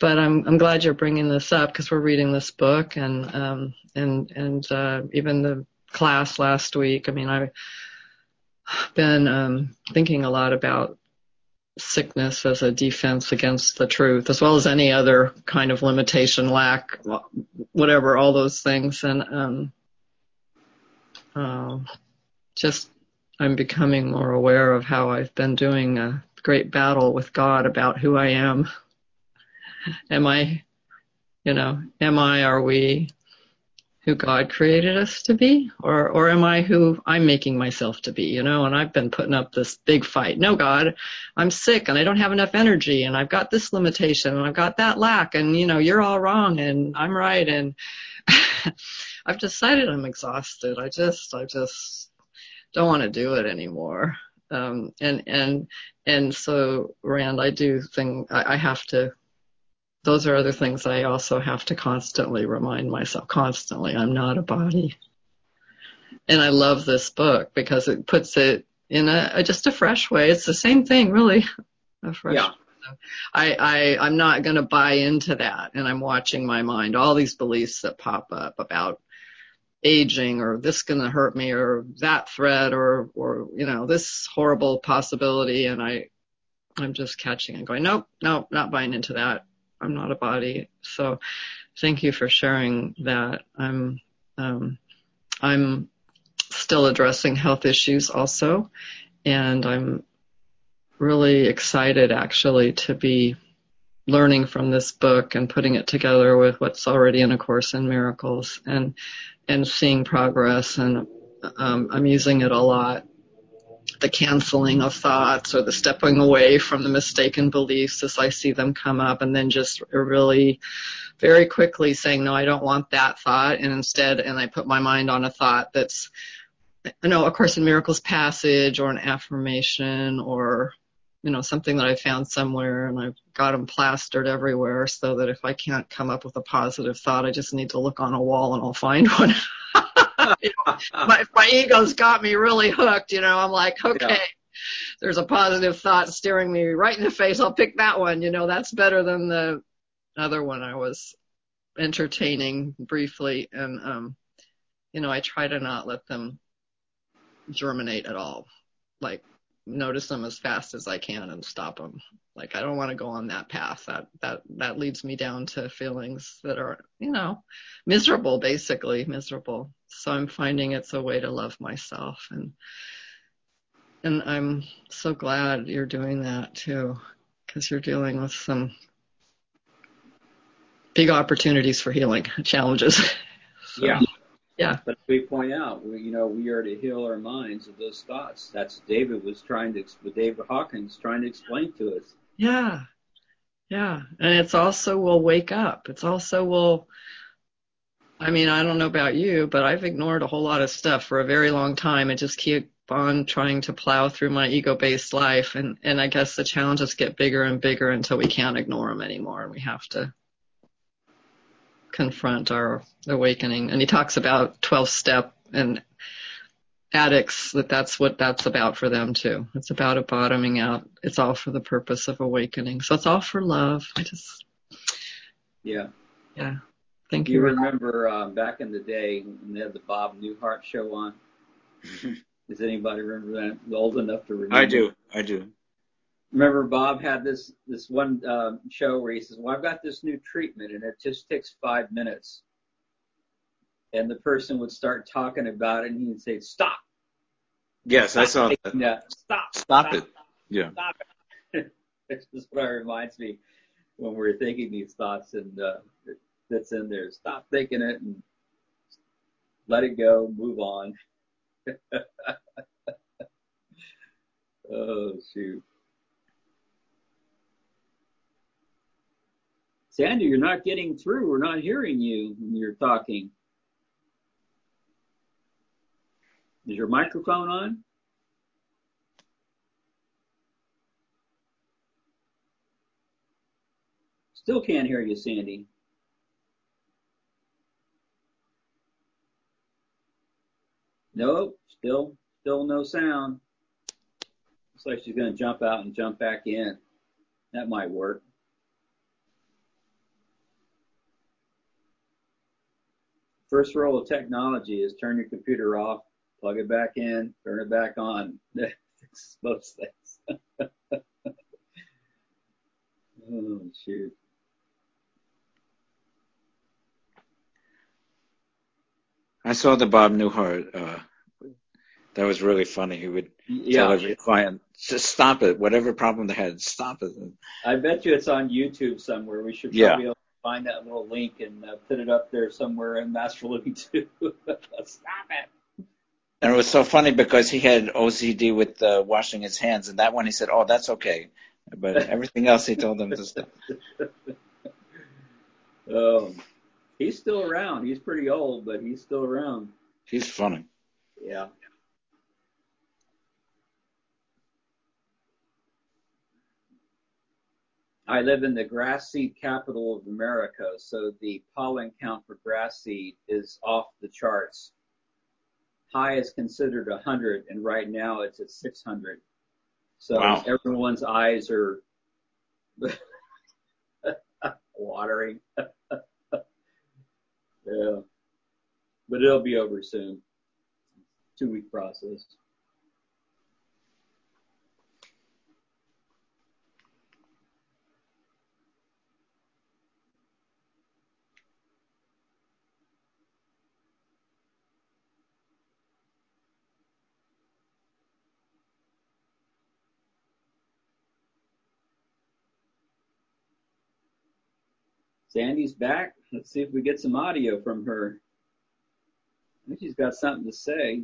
but I'm, I'm glad you're bringing this up, because we're reading this book, and um, and and uh, even the class last week. I mean, I've been um, thinking a lot about sickness as a defense against the truth, as well as any other kind of limitation, lack, whatever, all those things. And um, uh, just I'm becoming more aware of how I've been doing a great battle with God about who I am. Am I, you know, am I, are we who God created us to be? Or, or am I who I'm making myself to be, you know? And I've been putting up this big fight. No, God, I'm sick and I don't have enough energy, and I've got this limitation and I've got that lack, and, you know, you're all wrong and I'm right. And I've decided I'm exhausted. I just, I just don't want to do it anymore. Um, and, and, and so, Rand, I do think I, I have to, those are other things I also have to constantly remind myself, constantly. I'm not a body. And I love this book because it puts it in a, a just a fresh way. It's the same thing, really. A fresh yeah. I, I, I'm not going to buy into that. And I'm watching my mind, all these beliefs that pop up about aging, or this going to hurt me, or that threat, or, or, you know, this horrible possibility. And I, I'm just catching and going, nope, nope, not buying into that. I'm not a body. So thank you for sharing that. I'm, um, I'm still addressing health issues also. And I'm really excited actually to be learning from this book and putting it together with what's already in A Course in Miracles, and, and seeing progress. And, um, I'm using it a lot. The canceling of thoughts, or the stepping away from the mistaken beliefs as I see them come up, and then just really very quickly saying, no, I don't want that thought. And instead, and I put my mind on a thought that's, you know, A Course in Miracles passage, or an affirmation, or, you know, something that I found somewhere, and I've got them plastered everywhere so that if I can't come up with a positive thought, I just need to look on a wall and I'll find one. You know, my, my ego's got me really hooked, you know. I'm like, okay, yeah. There's a positive thought staring me right in the face. I'll pick that one, you know. That's better than the other one I was entertaining briefly. And, um, you know, I try to not let them germinate at all. Like, notice them as fast as I can and stop them. Like, I don't want to go on that path. That, that, that leads me down to feelings that are, you know, miserable, basically, miserable. So I'm finding it's a way to love myself, and and I'm so glad you're doing that too, because you're dealing with some big opportunities for healing, challenges. So, yeah, yeah. But we point out, we, you know, we are to heal our minds of those thoughts. That's David was trying to, David Hawkins trying to explain to us. Yeah, yeah, and it's also we'll wake up. It's also we'll. I mean, I don't know about you, but I've ignored a whole lot of stuff for a very long time and just keep on trying to plow through my ego-based life. And, and I guess the challenges get bigger and bigger until we can't ignore them anymore, and we have to confront our awakening. And he talks about twelve-step and addicts, that that's what that's about for them, too. It's about a bottoming out. It's all for the purpose of awakening. So it's all for love. I just... Yeah. Yeah. Thank you. You remember um, back in the day when they had the Bob Newhart show on? Does anybody remember that? Old enough to remember? I do. I do. Remember Bob had this this one um, show where he says, well, I've got this new treatment, and it just takes five minutes. And the person would start talking about it, and he'd say, stop. Yes, stop I saw that. that. Stop, stop. Stop it. Stop. Yeah. Stop it. That's just what it reminds me when we're thinking these thoughts, and uh, that's in there. Stop thinking it and let it go, move on. Oh, shoot. Sandy, you're not getting through. We're not hearing you when you're talking. Is your microphone on? Still can't hear you, Sandy. Nope, still, still no sound. Looks like she's going to jump out and jump back in. That might work. First rule of technology is turn your computer off, plug it back in, turn it back on. Fix most things. Oh, shoot. I saw the Bob Newhart. Uh, that was really funny. He would yeah. tell every client, just stop it. Whatever problem they had, stop it. I bet you it's on YouTube somewhere. We should probably yeah. find that little link and uh, put it up there somewhere in Master Living too. Stop it. And it was so funny because he had O C D with uh, washing his hands. And that one he said, oh, that's okay. But everything else he told them to stop. Um. He's still around. He's pretty old, but he's still around. He's funny. Yeah. I live in the grass seed capital of America, so the pollen count for grass seed is off the charts. High is considered one hundred, and right now it's at six hundred. So wow. Everyone's eyes are watering. Yeah, but it'll be over soon. Two-week process. Sandy's back. Let's see if we get some audio from her. I think she's got something to say.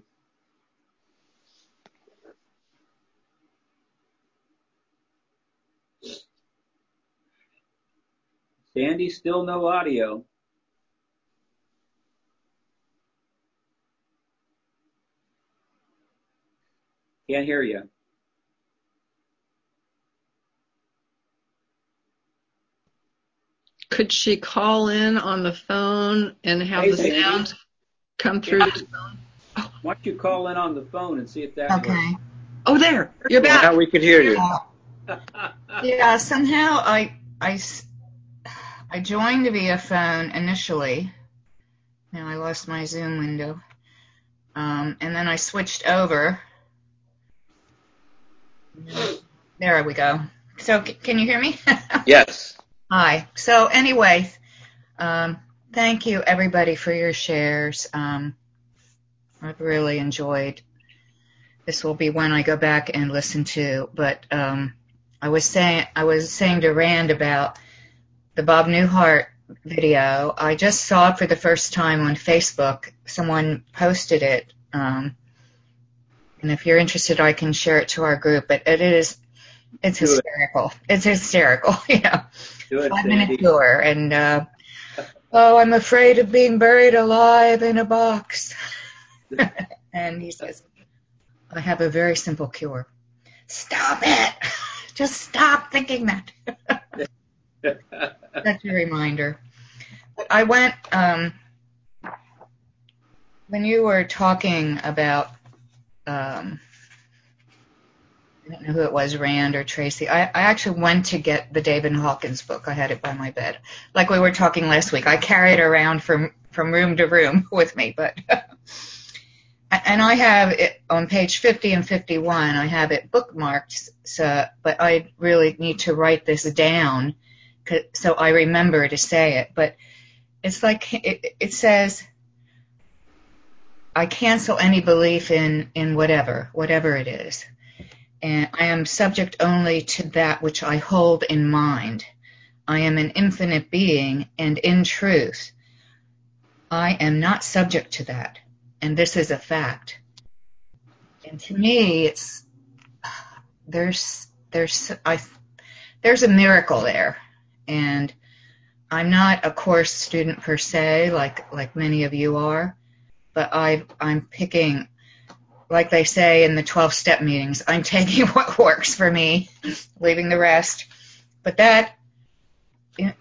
Sandy, still no audio. Can't hear you. Could she call in on the phone and have hey, the sound hey, come through? Yeah. The phone? Oh. Why don't you call in on the phone and see if that okay. works? Oh, there. You're back. Now we can hear you. Yeah, yeah somehow I, I, I joined via phone initially. Now I lost my Zoom window. Um, and then I switched over. There we go. So c- can you hear me? Yes. Hi. So anyway, um, thank you, everybody, for your shares. Um, I've really enjoyed. This will be one I go back and listen to. But um, I was saying I was saying to Rand about the Bob Newhart video. I just saw it for the first time on Facebook. Someone posted it. Um, and if you're interested, I can share it to our group. But it is it's Do hysterical. It. It's hysterical, yeah. Five-minute tour, and uh, oh, I'm afraid of being buried alive in a box. And he says, I have a very simple cure. Stop it! Just stop thinking that. That's a reminder. But I went, um, when you were talking about, um, I don't know who it was, Rand or Tracy. I, I actually went to get the David Hawkins book. I had it by my bed. Like we were talking last week, I carry it around from, from room to room with me. But and I have it on page fifty and fifty-one. I have it bookmarked. So, but I really need to write this down so I remember to say it. But it's like it, it says, I cancel any belief in in whatever, whatever it is. And I am subject only to that which I hold in mind. I am an infinite being, and in truth, I am not subject to that. And this is a fact. And to me, it's there's there's I there's a miracle there. And I'm not a course student per se, like like many of you are, but I I'm picking. Like they say in the twelve-step meetings, I'm taking what works for me, leaving the rest. But that,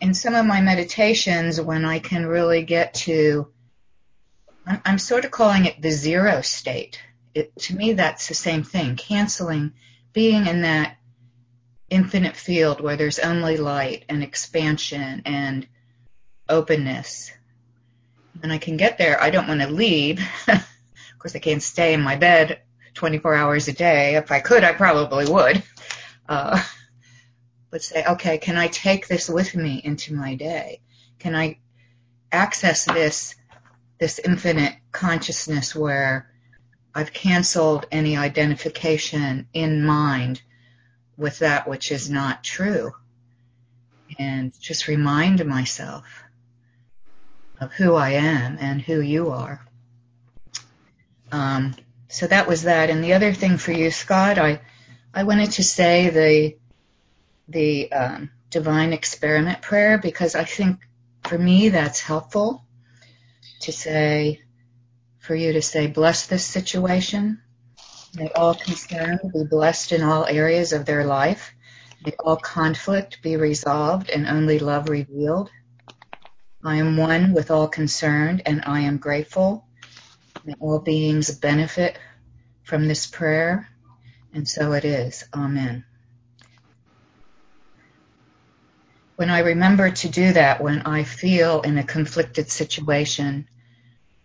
in some of my meditations, when I can really get to, I'm sort of calling it the zero state. It, to me, that's the same thing, canceling, being in that infinite field where there's only light and expansion and openness. And I can get there. I don't want to leave. Of course, I can't stay in my bed twenty-four hours a day. If I could, I probably would. Uh, but say, okay, can I take this with me into my day? Can I access this this infinite consciousness where I've canceled any identification in mind with that which is not true? And just remind myself of who I am and who you are. Um, so that was that. And the other thing for you, Scott, I, I wanted to say the the um, divine experiment prayer, because I think for me that's helpful to say, for you to say, bless this situation. May all concern be blessed in all areas of their life. May all conflict be resolved and only love revealed. I am one with all concerned, and I am grateful. May all beings benefit from this prayer, and so it is. Amen. When I remember to do that, when I feel in a conflicted situation,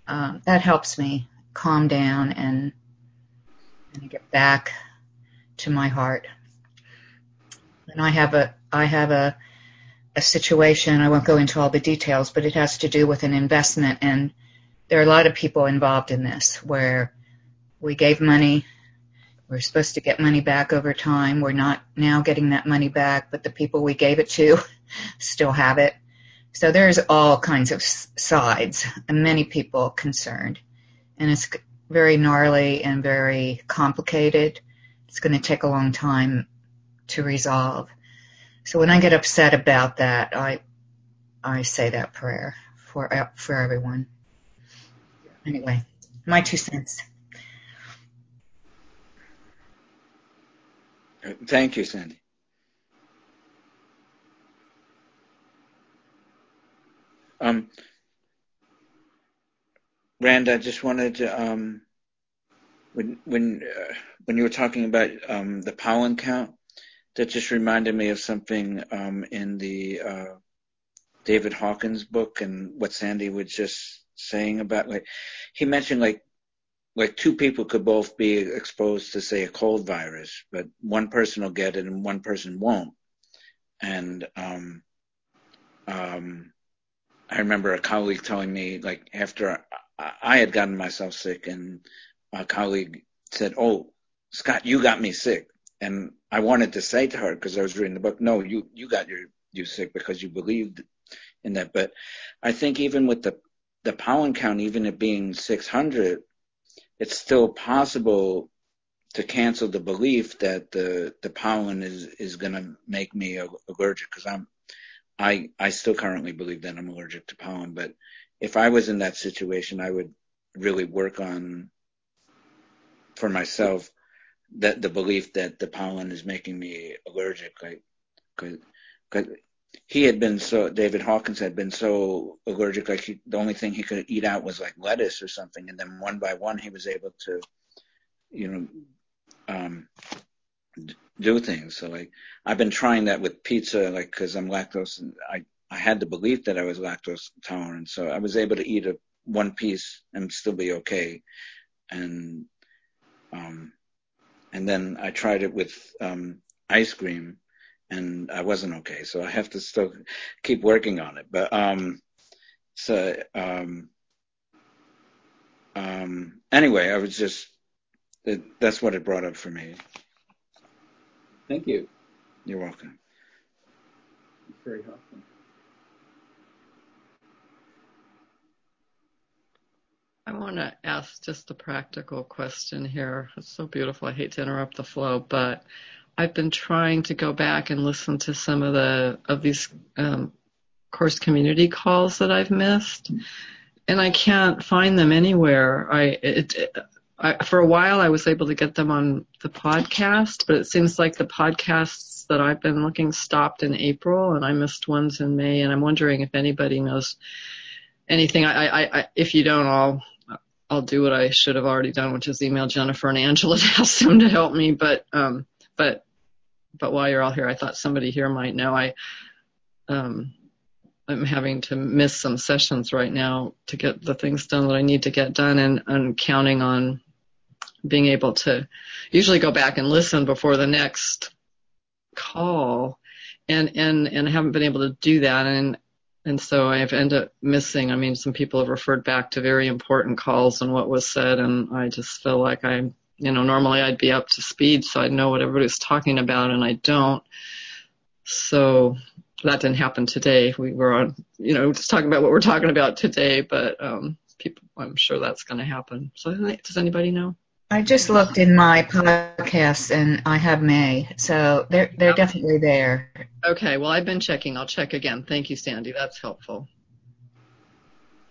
uh, that helps me calm down and, and get back to my heart. And I have a, I have a, a situation. I won't go into all the details, but it has to do with an investment, and there are a lot of people involved in this, where we gave money, we're supposed to get money back over time, we're not now getting that money back, but the people we gave it to still have it. So there's all kinds of sides, and many people concerned. And it's very gnarly and very complicated. It's going to take a long time to resolve. So when I get upset about that, I I say that prayer for for everyone. Anyway, my two cents. Thank you, Sandy. Um, Rand, I just wanted to, um, when when uh, when you were talking about um, the pollen count, that just reminded me of something um, in the uh, David Hawkins book, and what Sandy would just. Saying about, like, he mentioned like like two people could both be exposed to, say, a cold virus, but one person will get it and one person won't. And um um I remember a colleague telling me, like, after I, I had gotten myself sick, and a colleague said, "Oh, Scott, you got me sick." And I wanted to say to her, because I was reading the book, "No, you you got your you sick because you believed in that." But I think even with the the pollen count, even it being six hundred, it's still possible to cancel the belief that the, the pollen is, is going to make me allergic, because I'm, I, I still currently believe that I'm allergic to pollen. But if I was in that situation, I would really work on for myself that the belief that the pollen is making me allergic. Like, cause, cause, He had been so, David Hawkins had been so allergic, like he, the only thing he could eat out was like lettuce or something. And then one by one, he was able to, you know, um, do things. So, like, I've been trying that with pizza, like, cause I'm lactose, and I, I had the belief that I was lactose intolerant. So I was able to eat a one piece and still be okay. And, um, and then I tried it with, um, ice cream. And I wasn't okay, so I have to still keep working on it. But um, so um, um, anyway, I was just it, that's what it brought up for me. Thank you. You're welcome. Very helpful. I want to ask just a practical question here. It's so beautiful. I hate to interrupt the flow, but I've been trying to go back and listen to some of the of these um, course community calls that I've missed, and I can't find them anywhere. I, it, it, I for a while I was able to get them on the podcast, but it seems like the podcasts that I've been looking stopped in April, and I missed ones in May. And I'm wondering if anybody knows anything. I, I, I if you don't, I'll I'll do what I should have already done, which is email Jennifer and Angela to ask them to help me. But um, but. But while you're all here, I thought somebody here might know. I, um, I'm having to miss some sessions right now to get the things done that I need to get done, and I'm counting on being able to usually go back and listen before the next call, and and and I haven't been able to do that, and and so I've ended up missing. I mean, some people have referred back to very important calls and what was said, and I just feel like I'm. You know, normally I'd be up to speed, so I'd know what everybody's talking about, and I don't. So that didn't happen today. We were on, you know, just talking about what we're talking about today, but um, people, I'm sure that's going to happen. So does anybody know? I just looked in my podcasts, and I have May, so they're they're okay. Definitely there. Okay. Well, I've been checking. I'll check again. Thank you, Sandy. That's helpful.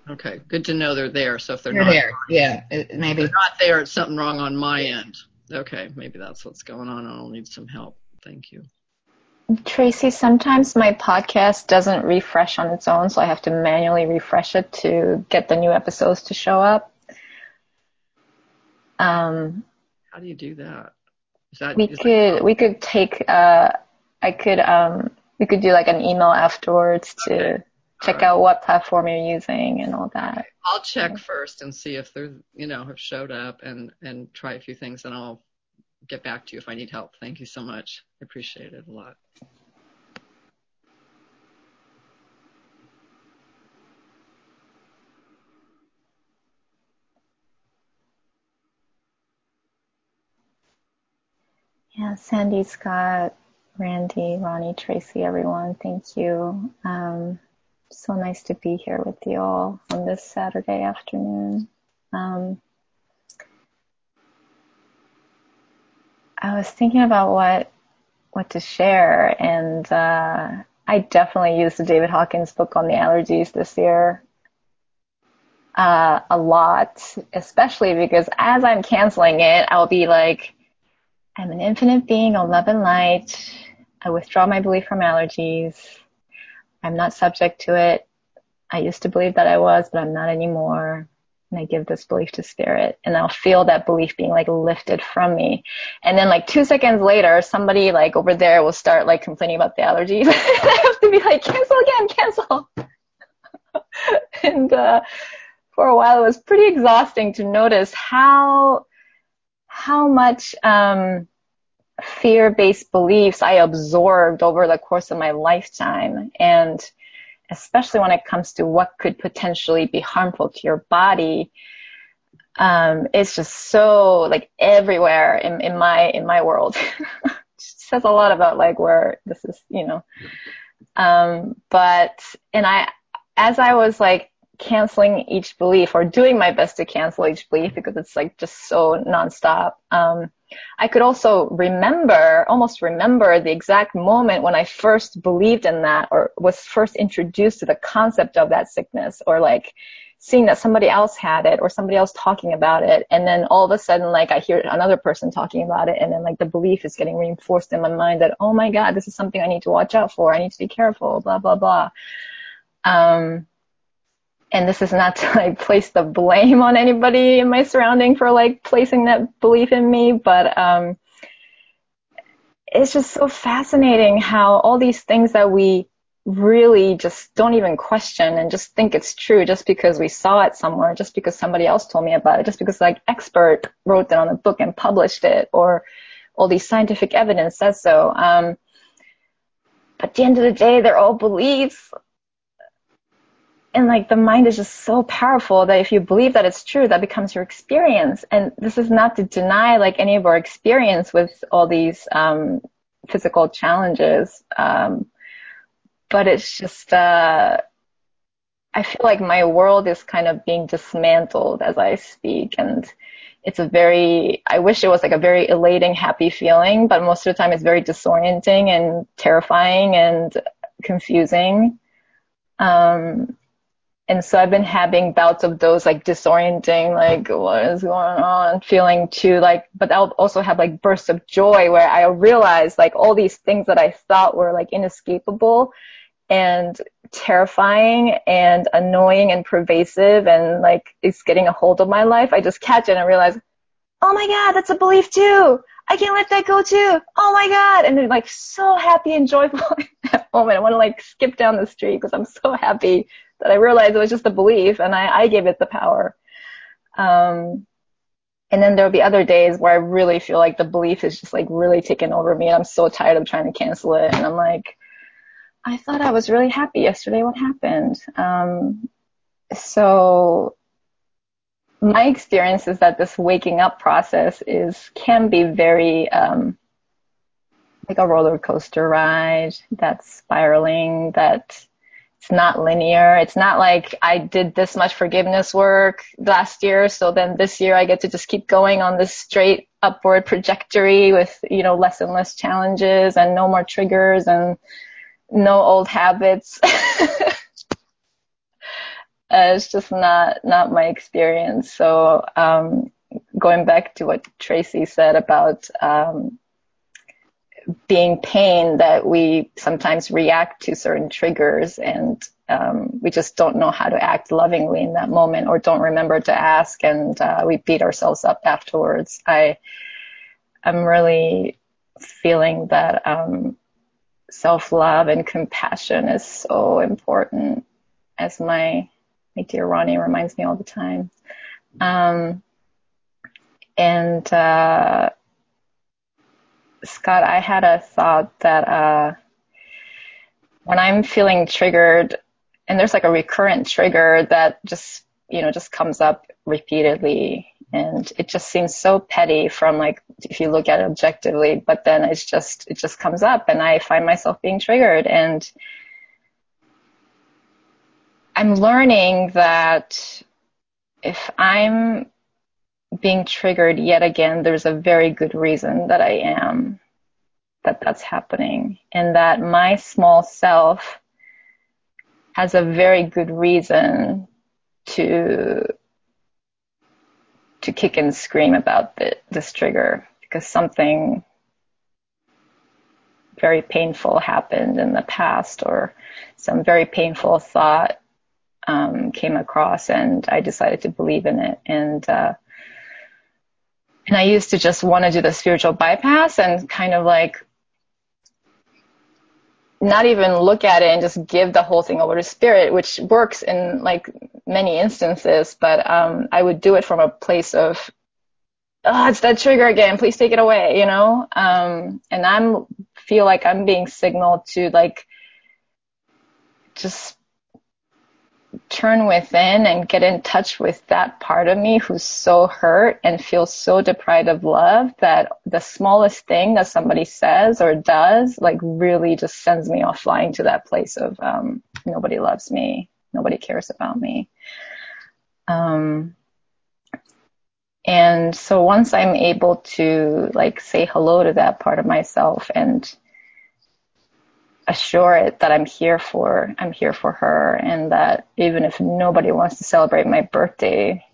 Okay, good to know they're there. So if they're, they're not there, yeah, it, maybe if they're not there, it's something wrong on my end. Okay, maybe that's what's going on. I'll need some help. Thank you, Tracy. Sometimes my podcast doesn't refresh on its own, so I have to manually refresh it to get the new episodes to show up. Um, how do you do that? Is that we is could that- we could take. Uh, I could um, we could do like an email afterwards to. Okay. Check out what platform you're using and all that. I'll check first and see if they're, you know, have showed up and, and try a few things, and I'll get back to you if I need help. Thank you so much. I appreciate it a lot. Yeah, Sandy, Scott, Randy, Ronnie, Tracy, everyone. Thank you. Um, So nice to be here with you all on this Saturday afternoon. Um, I was thinking about what what to share, and uh, I definitely used the David Hawkins book on the allergies this year uh, a lot, especially because as I'm canceling it, I'll be like, I'm an infinite being of love and light. I withdraw my belief from allergies. I'm not subject to it. I used to believe that I was, but I'm not anymore. And I give this belief to spirit. And I'll feel that belief being like lifted from me. And then like two seconds later, somebody like over there will start like complaining about the allergies. I have to be like, cancel again, cancel. and uh, for a while, it was pretty exhausting to notice how, how much, um, fear-based beliefs I absorbed over the course of my lifetime, and especially when it comes to what could potentially be harmful to your body, um, it's just so like everywhere in, in my in my world. It says a lot about like where this is, you know. Um, but and I, as I was like canceling each belief or doing my best to cancel each belief because it's like just so nonstop. Um, I could also remember, almost remember the exact moment when I first believed in that or was first introduced to the concept of that sickness, or like seeing that somebody else had it or somebody else talking about it. And then all of a sudden, like I hear another person talking about it, and then like the belief is getting reinforced in my mind that, oh my God, this is something I need to watch out for. I need to be careful, blah, blah, blah. Um, And this is not to like place the blame on anybody in my surrounding for like placing that belief in me, but um, it's just so fascinating how all these things that we really just don't even question and just think it's true just because we saw it somewhere, just because somebody else told me about it, just because like expert wrote it on a book and published it, or all these scientific evidence says so. Um, but at the end of the day, they're all beliefs. And like the mind is just so powerful that if you believe that it's true, that becomes your experience. And this is not to deny like any of our experience with all these um, physical challenges. Um, but it's just, uh, I feel like my world is kind of being dismantled as I speak. And it's a very, I wish it was like a very elating, happy feeling, but most of the time it's very disorienting and terrifying and confusing. Um, and so I've been having bouts of those like disorienting, like what is going on feeling too, like, but I'll also have like bursts of joy where I realize like all these things that I thought were like inescapable and terrifying and annoying and pervasive and like it's getting a hold of my life. I just catch it and I realize, oh my God, that's a belief too. I can't let that go too. Oh my God. And they're like so happy and joyful at that moment. I want to like skip down the street because I'm so happy that I realized it was just a belief and I, I gave it the power. Um, and then there'll be other days where I really feel like the belief is just like really taking over me and I'm so tired of trying to cancel it. And I'm like, I thought I was really happy yesterday. What happened? Um, so my experience is that this waking up process is, can be very, um, like a roller coaster ride that's spiraling, that it's not linear. It's not like I did this much forgiveness work last year. So then this year I get to just keep going on this straight upward trajectory with, you know, less and less challenges and no more triggers and no old habits. uh, it's just not, not my experience. So, um, going back to what Tracy said about, um, being pain, that we sometimes react to certain triggers and, um, we just don't know how to act lovingly in that moment or don't remember to ask. And, uh, we beat ourselves up afterwards. I, I'm really feeling that, um, self-love and compassion is so important, as my, my dear Ronnie reminds me all the time. Um, and uh, Scott, I had a thought that uh, when I'm feeling triggered, and there's like a recurrent trigger that just, you know, just comes up repeatedly, and it just seems so petty from like, if you look at it objectively, but then it's just, it just comes up and I find myself being triggered. And I'm learning that if I'm being triggered yet again, there's a very good reason that I am, that that's happening, and that my small self has a very good reason to to kick and scream about the, this trigger, because something very painful happened in the past, or some very painful thought um, came across, and I decided to believe in it. And uh, and I used to just want to do the spiritual bypass and kind of like not even look at it and just give the whole thing over to spirit, which works in like many instances, but um, I would do it from a place of, oh, it's that trigger again, please take it away, you know? Um, and I'm feel like I'm being signaled to like just turn within and get in touch with that part of me who's so hurt and feels so deprived of love that the smallest thing that somebody says or does like really just sends me off flying to that place of um, nobody loves me, nobody cares about me. Um, and so once I'm able to like say hello to that part of myself and assure it that I'm here for, I'm here for her, and that even if nobody wants to celebrate my birthday,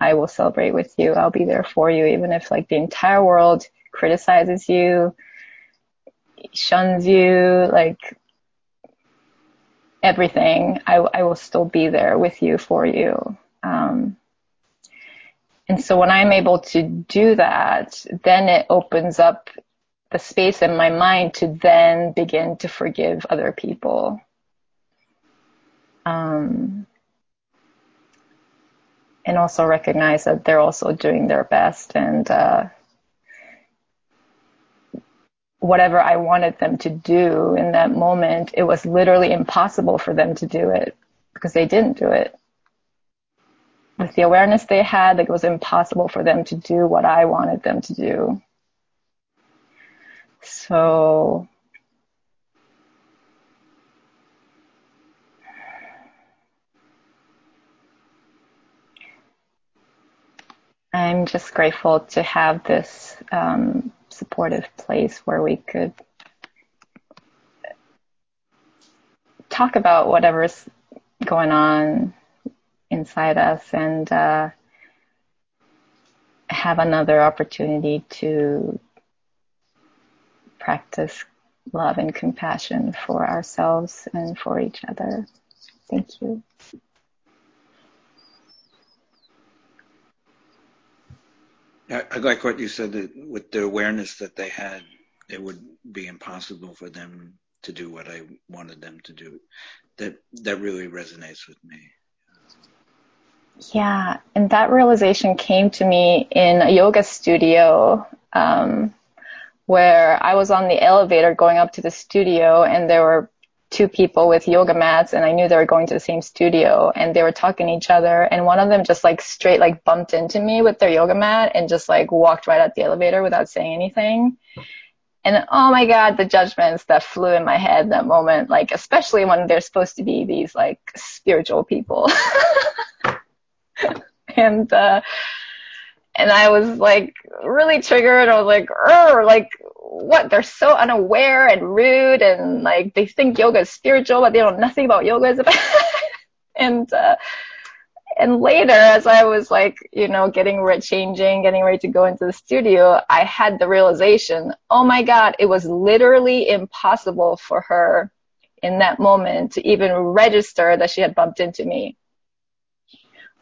I will celebrate with you. I'll be there for you. Even if like the entire world criticizes you, shuns you, like everything, I, I will still be there with you, for you. Um, and so when I'm able to do that, then it opens up the space in my mind to then begin to forgive other people. Um, and also recognize that they're also doing their best, and uh, whatever I wanted them to do in that moment, it was literally impossible for them to do it because they didn't do it. With the awareness they had, it was impossible for them to do what I wanted them to do. So I'm just grateful to have this um, supportive place where we could talk about whatever's going on inside us and uh, have another opportunity to practice love and compassion for ourselves and for each other. Thank you. I like what you said, that with the awareness that they had, it would be impossible for them to do what I wanted them to do. That that really resonates with me. Yeah, and that realization came to me in a yoga studio um, where I was on the elevator going up to the studio, and there were two people with yoga mats, and I knew they were going to the same studio, and they were talking to each other, and one of them just like straight like bumped into me with their yoga mat and just like walked right out the elevator without saying anything. And oh my God, the judgments that flew in my head that moment, like especially when they're supposed to be these like spiritual people. and uh And I was like really triggered. I was like, oh, like what? They're so unaware and rude, and like they think yoga is spiritual, but they don't know nothing about yoga is about. and uh, and later, as I was like, you know, getting re- changing, getting ready to go into the studio, I had the realization, oh my God, it was literally impossible for her in that moment to even register that she had bumped into me.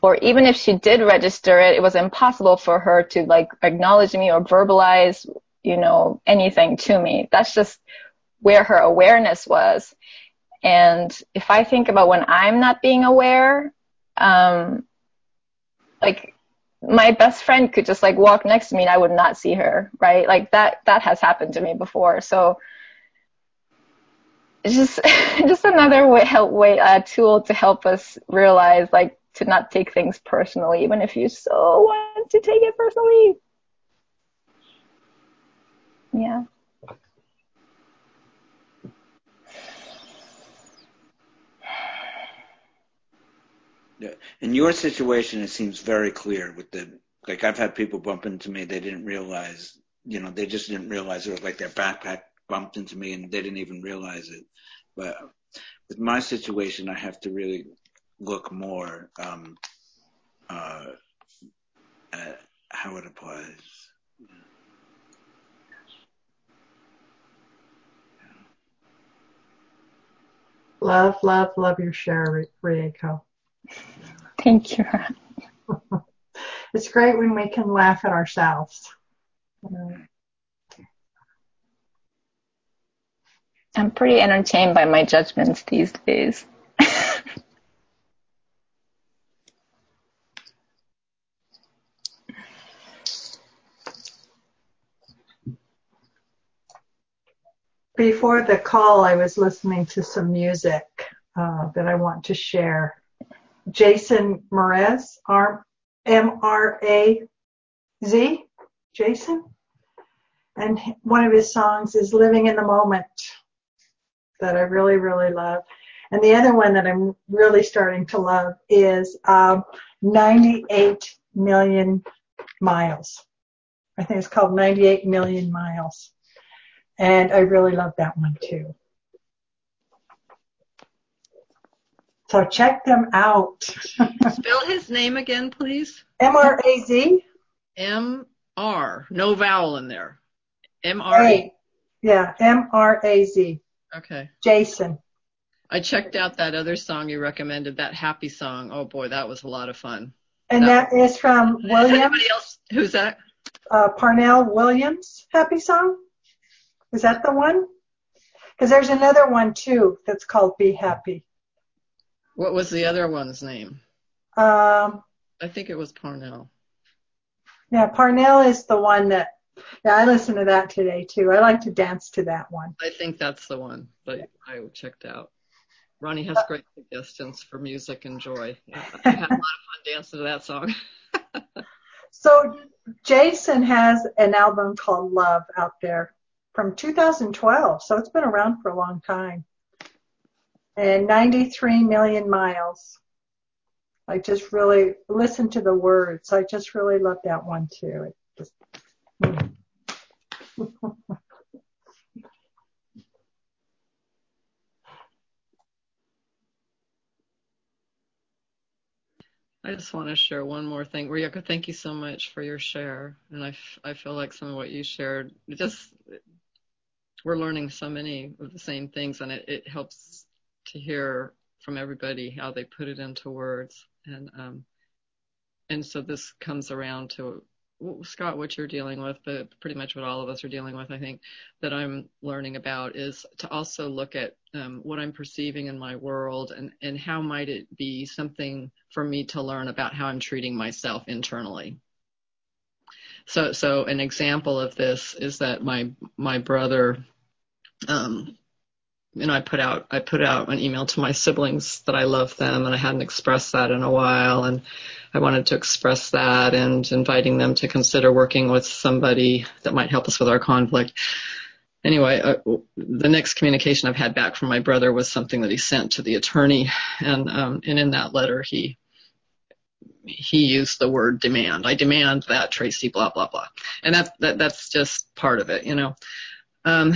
Or even if she did register it, it was impossible for her to like acknowledge me or verbalize, you know, anything to me. That's just where her awareness was. And if I think about when I'm not being aware, um, like my best friend could just like walk next to me and I would not see her, right? Like that, that has happened to me before. So it's just, just another way, help way, uh, tool to help us realize like, to not take things personally, even if you so want to take it personally. Yeah. Yeah. In your situation, it seems very clear with the, like I've had people bump into me. They didn't realize, you know, they just didn't realize it was like their backpack bumped into me and they didn't even realize it. But with my situation, I have to really look more um, uh, at how it applies. Yeah. Yeah. Love, love, love your share, Rieko. Thank you. It's great when we can laugh at ourselves. I'm pretty entertained by my judgments these days. Before the call, I was listening to some music uh, that I want to share. Jason Mraz, M R A Z, Jason. And one of his songs is Living in the Moment, that I really, really love. And the other one that I'm really starting to love is um, ninety-eight million miles. I think it's called ninety-eight million miles. And I really love that one too. So check them out. Spell his name again, please. M R A Z. M R. No vowel in there. M R A. Yeah, M R A Z. Okay. Jason. I checked out that other song you recommended, that happy song. Oh, boy, that was a lot of fun. And that, that is from William. Is anybody else? Who's that? Uh, Parnell Williams' happy song. Is that the one? Because there's another one, too, that's called Be Happy. What was the other one's name? Um, I think it was Parnell. Yeah, Parnell is the one that, yeah, I listened to that today, too. I like to dance to that one. I think that's the one that I checked out. Ronnie has great suggestions for music and joy. Yeah, I had a lot of fun dancing to that song. So Jason has an album called Love out there. from two thousand twelve, so it's been around for a long time. And ninety-three million miles. I just really listened to the words. I just really love that one too. It just, mm. I just want to share one more thing. Ryoko, thank you so much for your share. And I, f- I feel like some of what you shared, just we're learning so many of the same things, and it, it helps to hear from everybody how they put it into words. And um, and so this comes around to, well, Scott, what you're dealing with, but pretty much what all of us are dealing with, I think, that I'm learning about is to also look at um, what I'm perceiving in my world, and, and how might it be something for me to learn about how I'm treating myself internally. So so an example of this is that my my brother, um, you know, I put out I put out an email to my siblings that I love them, and I hadn't expressed that in a while, and I wanted to express that, and inviting them to consider working with somebody that might help us with our conflict. Anyway, uh, the next communication I've had back from my brother was something that he sent to the attorney, and um, and in that letter he he used the word demand. I demand that Tracy blah blah blah, and that, that that's just part of it, you know. Um,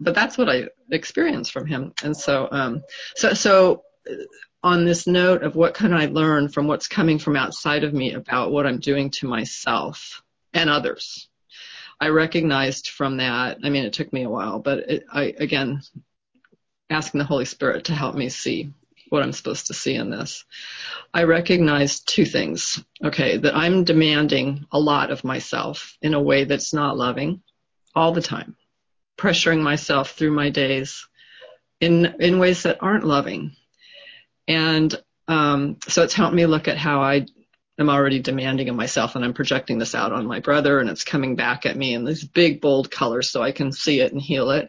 but that's what I experienced from him, and so um, so so. On this note of what can I learn from what's coming from outside of me about what I'm doing to myself and others, I recognized from that, I mean, it took me a while, but it, I, again, asking the Holy Spirit to help me see what I'm supposed to see in this, I recognized two things. Okay, that I'm demanding a lot of myself in a way that's not loving all the time, pressuring myself through my days in in ways that aren't loving. And um, so it's helped me look at how I am already demanding of myself, and I'm projecting this out on my brother, and it's coming back at me in these big, bold colors so I can see it and heal it.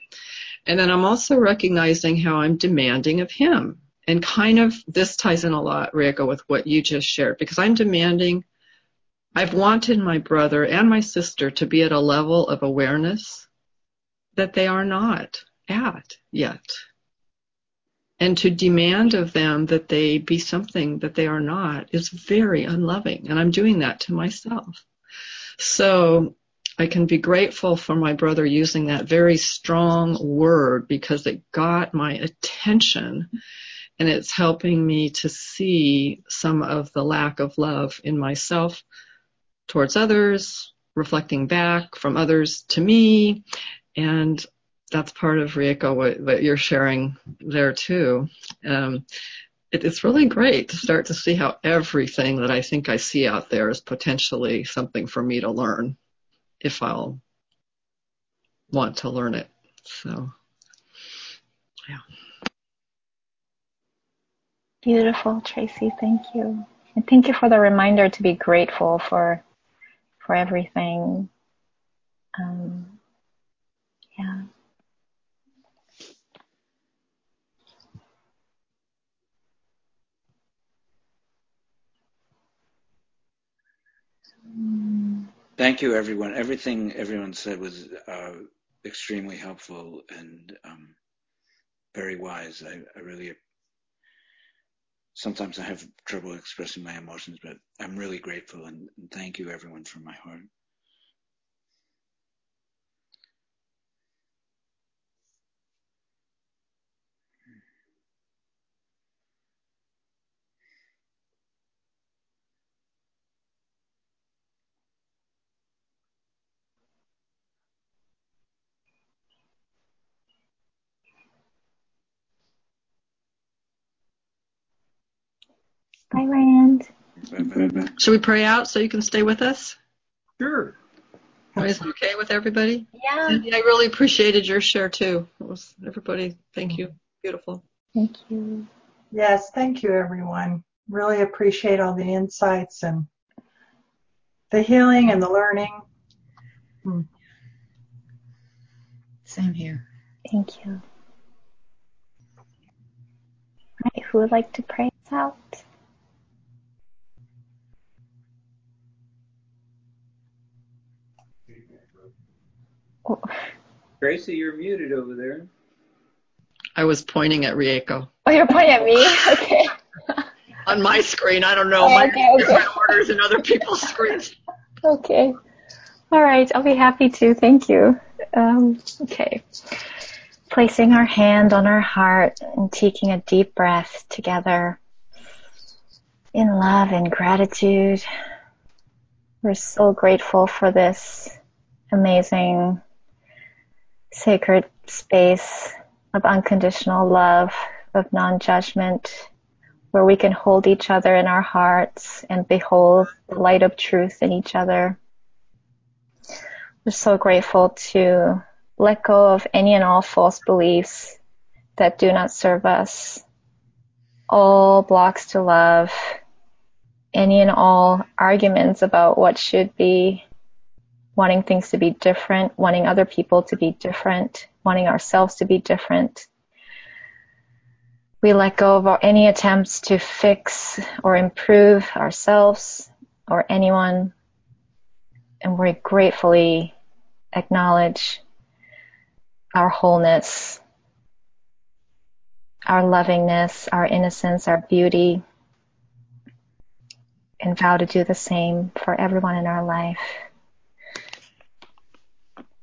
And then I'm also recognizing how I'm demanding of him. And kind of this ties in a lot, Rieko, with what you just shared, because I'm demanding, I've wanted my brother and my sister to be at a level of awareness that they are not at yet. And to demand of them that they be something that they are not is very unloving. And I'm doing that to myself. So I can be grateful for my brother using that very strong word, because it got my attention, and it's helping me to see some of the lack of love in myself towards others, reflecting back from others to me. And that's part of, Rieko, what, what you're sharing there too. Um, it, it's really great to start to see how everything that I think I see out there is potentially something for me to learn, if I'll want to learn it. So, yeah. Beautiful, Tracy. Thank you. And thank you for the reminder to be grateful for, for everything. Um, yeah. Thank you, everyone. Everything everyone said was uh, extremely helpful and um, very wise. I, I really, sometimes I have trouble expressing my emotions, but I'm really grateful, and, and thank you, everyone, from my heart. Bye, Rand. Should we pray out so you can stay with us? Sure. Is it okay with everybody? Yeah. And I really appreciated your share, too. It was, everybody, thank you. Beautiful. Thank you. Yes, thank you, everyone. Really appreciate all the insights and the healing and the learning. Hmm. Same here. Thank you. All right, who would like to pray us out? Gracie, you're muted over there. I was pointing at Rieko. Oh, you're pointing at me? Okay. On my screen, I don't know. Okay, my okay, different okay. orders and other people's screens. Okay. All right. I'll be happy to. Thank you. Um, okay. Placing our hand on our heart and taking a deep breath together. In love and gratitude. We're so grateful for this amazing sacred space of unconditional love, of non-judgment, where we can hold each other in our hearts and behold the light of truth in each other. We're so grateful to let go of any and all false beliefs that do not serve us, all blocks to love, any and all arguments about what should be, wanting things to be different, wanting other people to be different, wanting ourselves to be different. We let go of any attempts to fix or improve ourselves or anyone, and we gratefully acknowledge our wholeness, our lovingness, our innocence, our beauty, and vow to do the same for everyone in our life.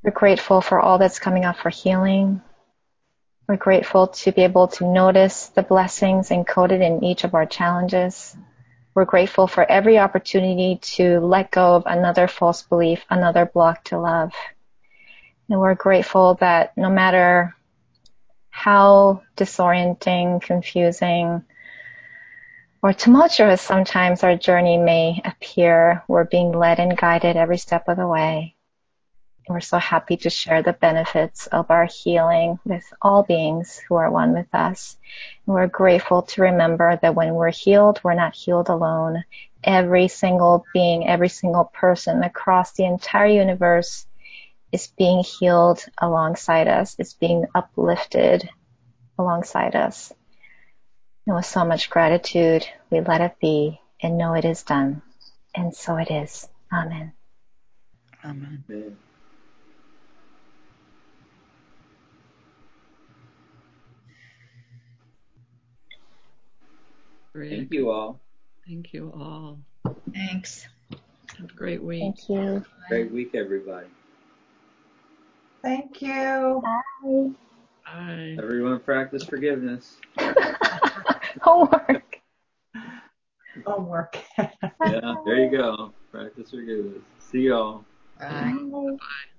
We're grateful for all that's coming up for healing. We're grateful to be able to notice the blessings encoded in each of our challenges. We're grateful for every opportunity to let go of another false belief, another block to love. And we're grateful that no matter how disorienting, confusing, or tumultuous sometimes our journey may appear, we're being led and guided every step of the way. And we're so happy to share the benefits of our healing with all beings who are one with us. And we're grateful to remember that when we're healed, we're not healed alone. Every single being, every single person across the entire universe is being healed alongside us, is being uplifted alongside us. And with so much gratitude, we let it be and know it is done. And so it is. Amen. Amen. Amen. Great. Thank you all. Thank you all. Thanks. Have a great week. Thank you. Great week, everybody. Thank you. Bye. Bye. Everyone practice forgiveness. Homework. Homework. Yeah, there you go. Practice forgiveness. See y'all. Bye. Bye. Bye.